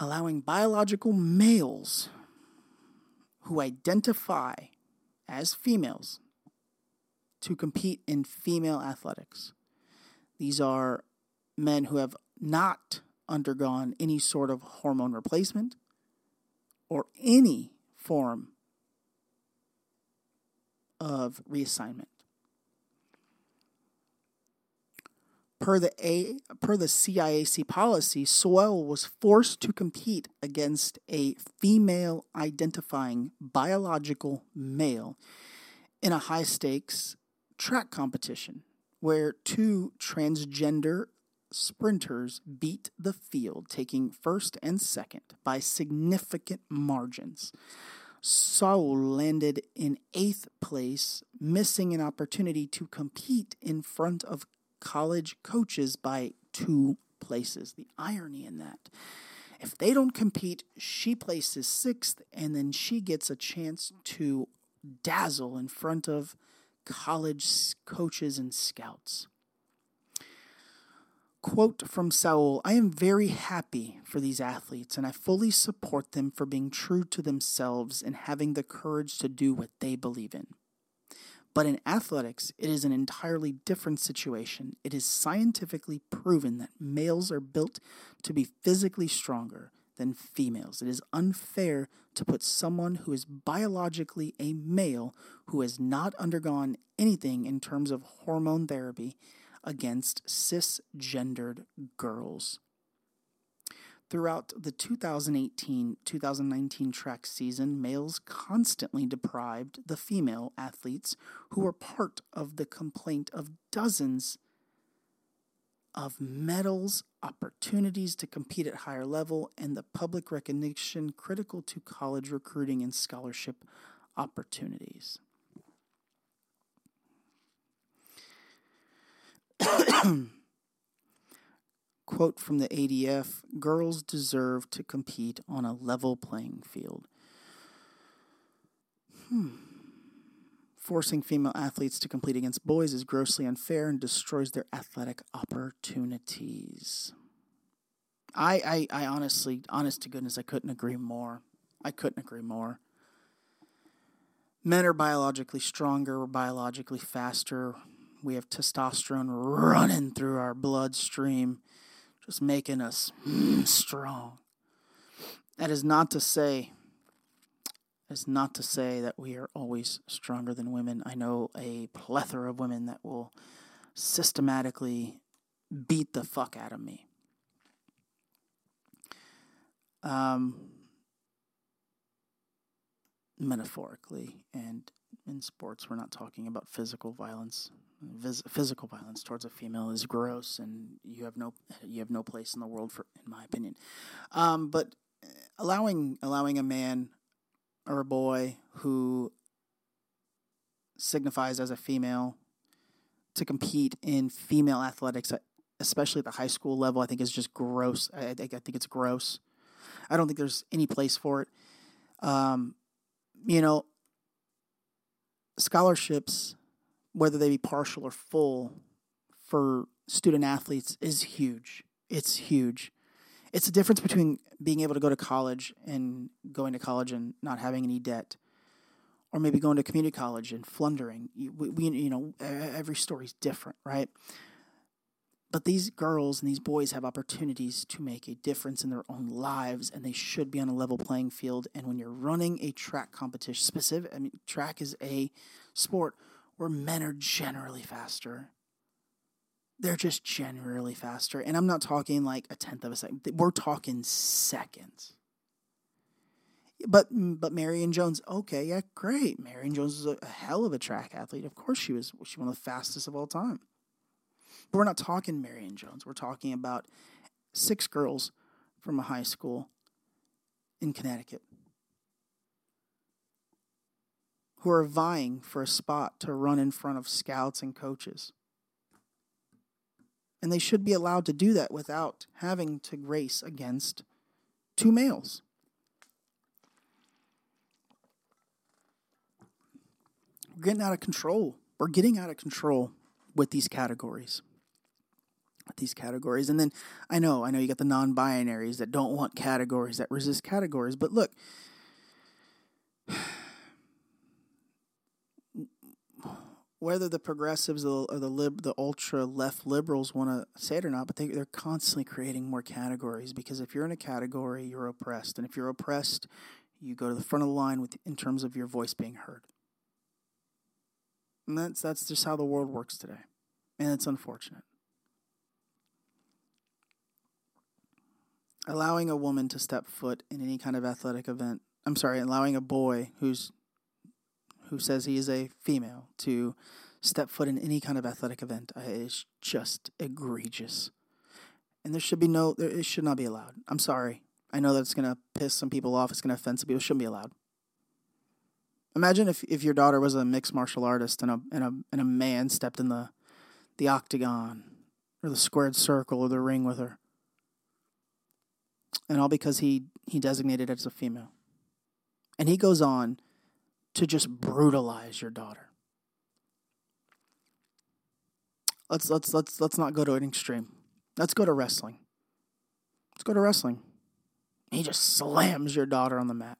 Allowing biological males who identify as females to compete in female athletics. These are men who have not undergone any sort of hormone replacement or any form of reassignment. Per the CIAC policy, Sowell was forced to compete against a female-identifying biological male in a high-stakes track competition where two transgender sprinters beat the field, taking first and second by significant margins. Sowell landed in 8th place, missing an opportunity to compete in front of college coaches by 2 places. The irony in that. If they don't compete, she places 6th, and then she gets a chance to dazzle in front of college coaches and scouts. Quote from Sowell, "I am very happy for these athletes, and I fully support them for being true to themselves and having the courage to do what they believe in. But in athletics, it is an entirely different situation. It is scientifically proven that males are built to be physically stronger than females. It is unfair to put someone who is biologically a male who has not undergone anything in terms of hormone therapy against cisgendered girls." Throughout the 2018-2019 track season, males constantly deprived the female athletes who were part of the complaint of dozens of medals, opportunities to compete at higher level, and the public recognition critical to college recruiting and scholarship opportunities. Quote from the ADF, "Girls deserve to compete on a level playing field." "Forcing female athletes to compete against boys is grossly unfair and destroys their athletic opportunities." I honestly, honest to goodness, I couldn't agree more. I couldn't agree more. Men are biologically stronger, we're biologically faster. We have testosterone running through our bloodstream, just making us strong. That is not to say that we are always stronger than women. I know a plethora of women that will systematically beat the fuck out of me. Metaphorically, and in sports, we're not talking about physical violence. Physical violence towards a female is gross, and you have no place in the world, for, in my opinion. But allowing a man or a boy who signifies as a female to compete in female athletics, especially at the high school level, I think is just gross. I think it's gross. I don't think there's any place for it. Scholarships, whether they be partial or full, for student athletes is huge. It's huge. It's the difference between being able to go to college and not having any debt, or maybe going to community college and flundering. We every story's different, right? But these girls and these boys have opportunities to make a difference in their own lives, and they should be on a level playing field. And when you're running a track competition, track is a sport where men are generally faster. They're just generally faster. And I'm not talking like a tenth of a second. We're talking seconds. But Marion Jones, okay, yeah, great. Marion Jones is a hell of a track athlete. Of course she was one of the fastest of all time. But we're not talking Marion Jones. We're talking about 6 girls from a high school in Connecticut who are vying for a spot to run in front of scouts and coaches. And they should be allowed to do that without having to race against 2 males. We're getting out of control. We're getting out of control with these categories. And then I know you got the non-binaries that don't want categories, that resist categories. But look, whether the progressives or the ultra-left liberals want to say it or not, but they're constantly creating more categories, because if you're in a category, you're oppressed. And if you're oppressed, you go to the front of the line in terms of your voice being heard. And that's just how the world works today. And it's unfortunate. allowing a woman to step foot in any kind of athletic event, I'm sorry, allowing a boy who says he is a female to step foot in any kind of athletic event is just egregious. And it should not be allowed. I'm sorry. I know that's going to piss some people off. It's going to offend some people. It shouldn't be allowed. Imagine if your daughter was a mixed martial artist and a man stepped in the octagon or the squared circle or the ring with her. And all because he designated it as a female. And he goes on to just brutalize your daughter. Let's not go to an extreme. Let's go to wrestling. He just slams your daughter on the mat.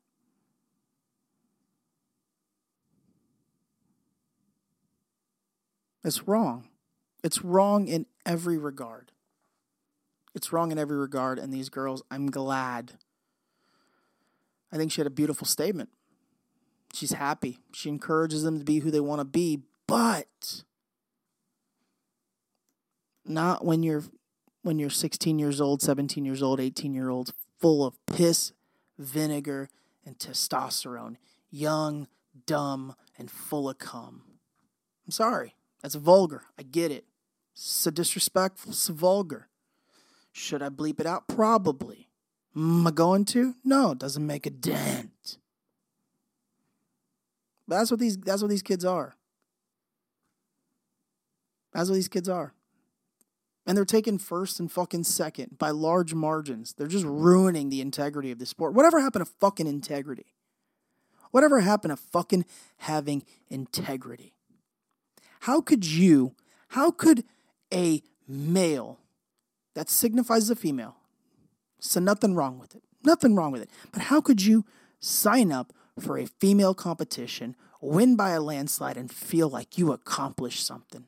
It's wrong. It's wrong in every regard. And these girls, I'm glad. I think she had a beautiful statement. She's happy. She encourages them to be who they want to be, but not when you're 16 years old, 17 years old, 18 year olds, full of piss, vinegar, and testosterone. Young, dumb, and full of cum. I'm sorry. That's vulgar. I get it. So disrespectful. So vulgar. Should I bleep it out? Probably. Am I going to? No, it doesn't make a dent. But that's what these kids are. And they're taking first and fucking second by large margins. They're just ruining the integrity of the sport. Whatever happened to fucking integrity? Whatever happened to fucking having integrity? How could a male that signifies a female, so nothing wrong with it, but how could you sign up for a female competition, win by a landslide, and feel like you accomplished something?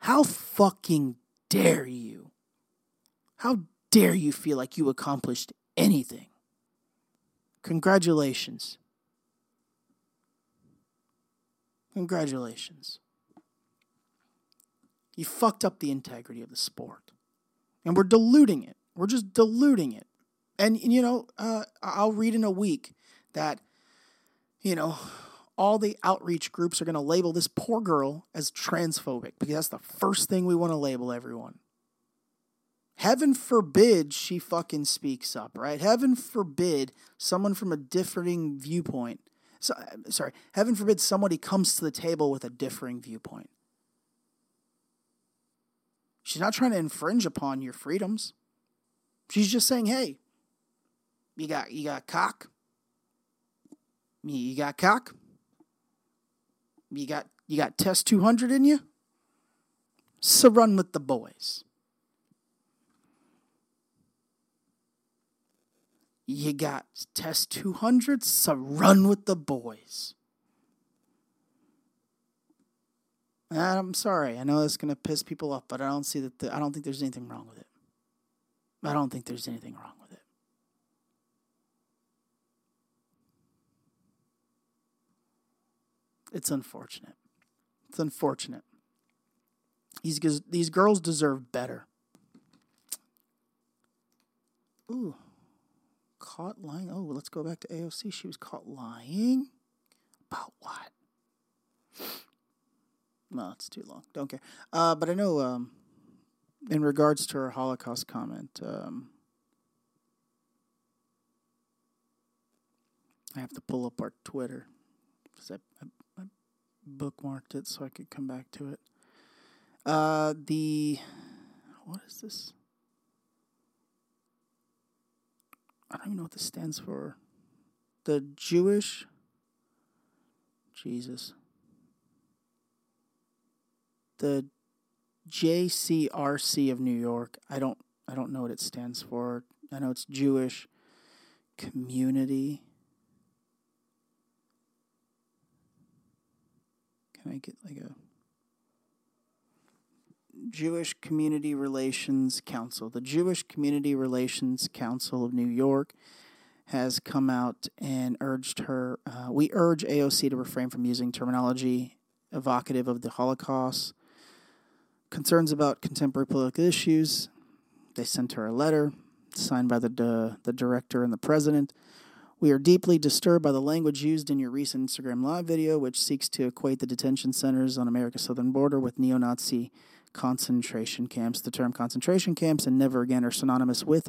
How fucking dare you? How dare you feel like you accomplished anything? Congratulations. You fucked up the integrity of the sport. And we're diluting it. We're just diluting it. And you know, I'll read in a week that, you know, all the outreach groups are going to label this poor girl as transphobic because that's the first thing we want to label everyone. Heaven forbid she fucking speaks up, right? Heaven forbid someone from a differing viewpoint. Heaven forbid somebody comes to the table with a differing viewpoint. She's not trying to infringe upon your freedoms. She's just saying, hey, you got cock. You got cock. You got test 200 in you. So run with the boys. You got test 200, so run with the boys. And I'm sorry, I know that's gonna piss people off, but I don't think there's anything wrong with it. It's unfortunate. These girls deserve better. Ooh. Caught lying. Oh, let's go back to AOC. She was caught lying. About what? No, it's too long. Don't care. But I know in regards to her Holocaust comment, I have to pull up our Twitter because I bookmarked it so I could come back to it. What is this? I don't even know what this stands for. The Jewish... Jesus. The JCRC of New York. I don't know what it stands for. I know it's Jewish Community. Can I get like a... Jewish Community Relations Council. The Jewish Community Relations Council of New York has come out and urged her, we urge AOC to refrain from using terminology evocative of the Holocaust. Concerns about contemporary political issues. They sent her a letter. signed by the director and the president. We are deeply disturbed by the language used in your recent Instagram Live video, which seeks to equate the detention centers on America's southern border with neo-Nazi concentration camps. The term concentration camps and never again are synonymous with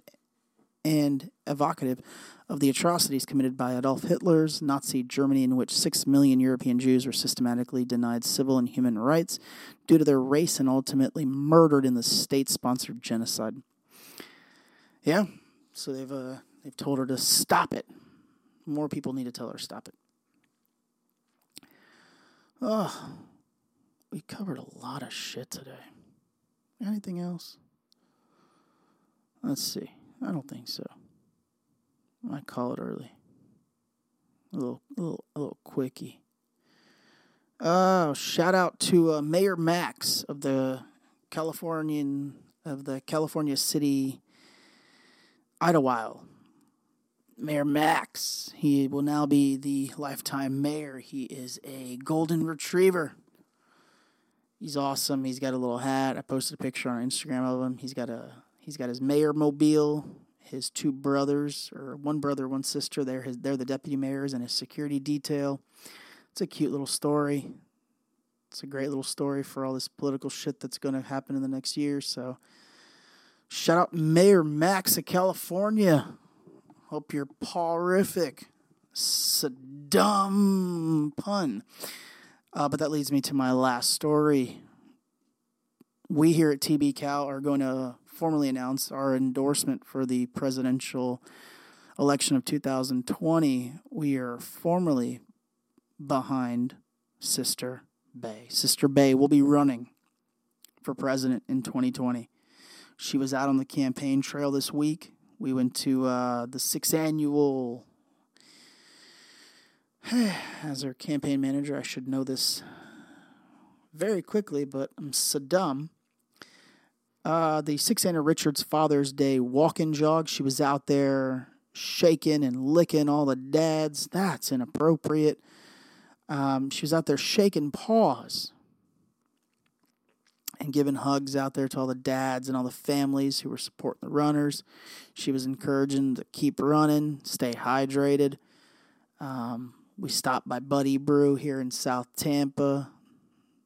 and evocative of the atrocities committed by Adolf Hitler's Nazi Germany, in which 6 million European Jews were systematically denied civil and human rights due to their race and ultimately murdered in the state-sponsored genocide. Yeah, so they've told her to stop it. More people need to tell her stop it. Oh, we covered a lot of shit today. Anything else? Let's see. I don't think so. I might call it early. A little quickie. Shout out to Mayor Max of the California City Idlewild. Mayor Max. He will now be the lifetime mayor. He is a golden retriever. He's awesome. He's got a little hat. I posted a picture on Instagram of him. He's got his mayor mobile, his two brothers, or one brother, one sister. They're the deputy mayors and his security detail. It's a cute little story. It's a great little story for all this political shit that's going to happen in the next year. So shout out Mayor Max of California. Hope you're paw-rific. It's a dumb pun. But that leads me to my last story. We here at TB Cal are going to formally announced our endorsement for the presidential election of 2020. We are formally behind Sister Bay. Sister Bay will be running for president in 2020. She was out on the campaign trail this week. We went to the 6th annual, as our campaign manager, I should know this very quickly, but I'm so dumb. The 6th annual Richards Father's Day walk-in jog. She was out there shaking and licking all the dads. That's inappropriate. She was out there shaking paws and giving hugs out there to all the dads and all the families who were supporting the runners. She was encouraging to keep running, stay hydrated. We stopped by Buddy Brew here in South Tampa.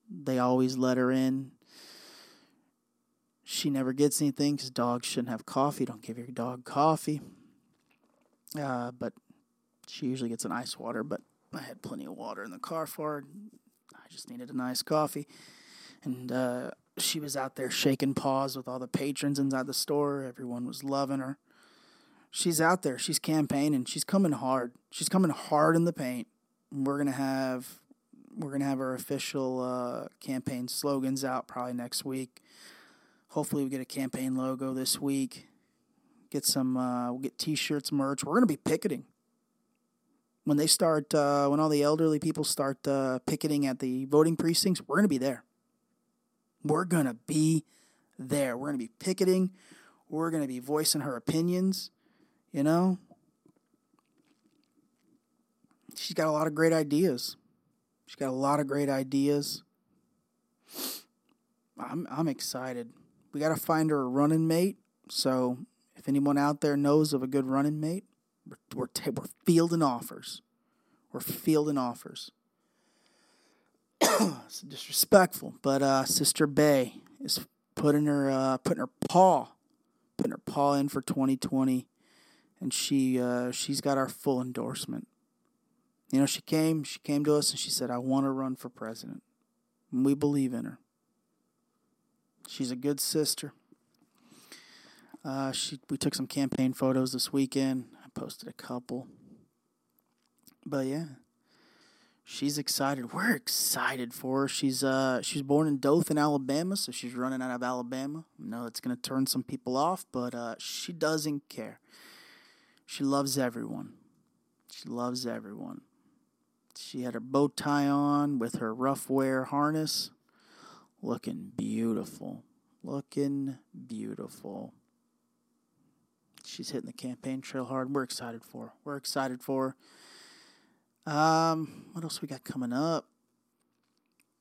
They always let her in. She never gets anything because dogs shouldn't have coffee. Don't give your dog coffee. But she usually gets an ice water, but I had plenty of water in the car for her. I just needed an iced coffee. And she was out there shaking paws with all the patrons inside the store. Everyone was loving her. She's out there. She's campaigning. She's coming hard. She's coming hard in the paint. And we're gonna have our official campaign slogans out probably next week. Hopefully we get a campaign logo this week. We'll get T-shirts, merch. We're going to be picketing. When they start, when all the elderly people start picketing at the voting precincts, we're going to be there. We're going to be there. We're going to be picketing. We're going to be voicing her opinions, you know. She's got a lot of great ideas. I'm excited. We got to find her a running mate. So if anyone out there knows of a good running mate, we're fielding offers. It's disrespectful, but Sister Bay is putting her paw in for 2020, and she's got our full endorsement. You know, she came to us and she said, "I want to run for president," and we believe in her. She's a good sister. We took some campaign photos this weekend. I posted a couple. But yeah, she's excited. We're excited for her. She's born in Dothan, Alabama, so she's running out of Alabama. I know it's going to turn some people off, but she doesn't care. She loves everyone. She had her bow tie on with her rough wear harness. Looking beautiful. She's hitting the campaign trail hard. We're excited for her. What else we got coming up?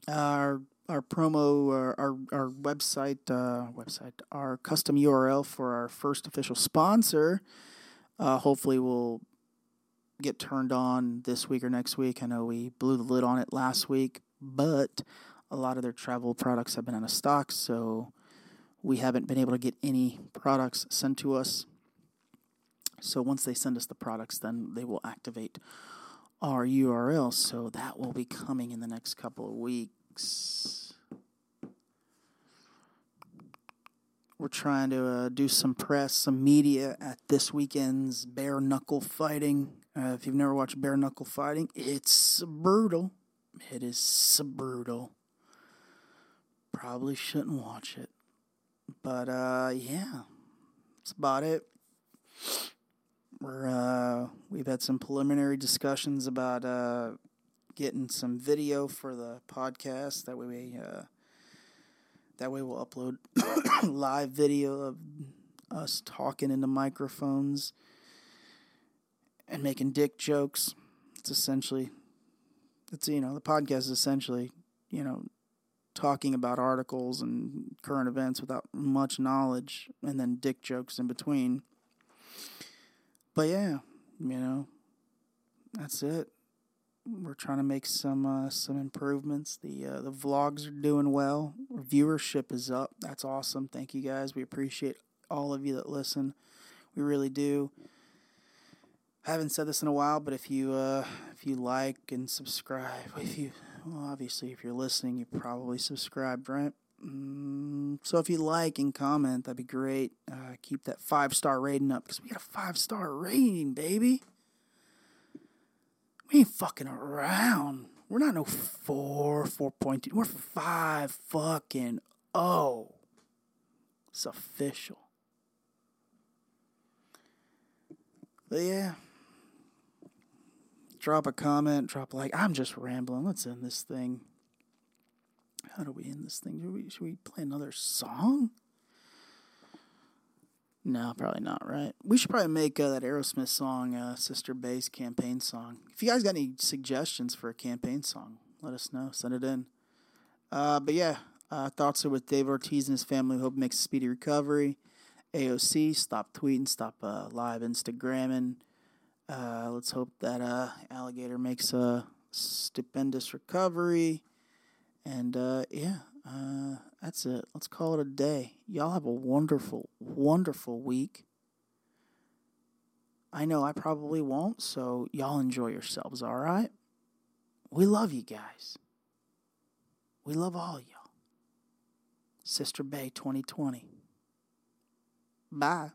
Our our promo, our website, our custom URL for our first official sponsor. Hopefully we'll get turned on this week or next week. I know we blew the lid on it last week, but a lot of their travel products have been out of stock, so we haven't been able to get any products sent to us. So once they send us the products, then they will activate our URL. So that will be coming in the next couple of weeks. We're trying to do some press, some media at this weekend's bare knuckle fighting. If you've never watched bare knuckle fighting, it's brutal. It is brutal. Probably shouldn't watch it. But, yeah, that's about it. We've had some preliminary discussions about getting some video for the podcast. That way we'll upload live video of us talking into microphones and making dick jokes. The podcast is essentially, talking about articles and current events without much knowledge, and then dick jokes in between. But yeah, that's it. We're trying to make some improvements. The vlogs are doing well. Our viewership is up. That's awesome. Thank you guys. We appreciate all of you that listen. We really do. I haven't said this in a while, but if you like and subscribe, obviously if you're listening, you probably subscribed, right? So if you like and comment, that'd be great. Keep that 5-star rating up, because we got a 5-star rating, baby. We ain't fucking around. We're not no 4.2. We're 5 fucking oh. It's official. But yeah. Drop a comment, drop a like. I'm just rambling. Let's end this thing. How do we end this thing? Should we play another song? No, probably not, right? We should probably make that Aerosmith song, Sister Bass campaign song. If you guys got any suggestions for a campaign song, let us know. Send it in. But yeah, thoughts are with Dave Ortiz and his family. Hope makes a speedy recovery. AOC, stop tweeting, stop live Instagramming. Let's hope that Alligator makes a stupendous recovery. And, that's it. Let's call it a day. Y'all have a wonderful, wonderful week. I know I probably won't, so y'all enjoy yourselves, all right? We love you guys. We love all y'all. Sister Bay 2020. Bye.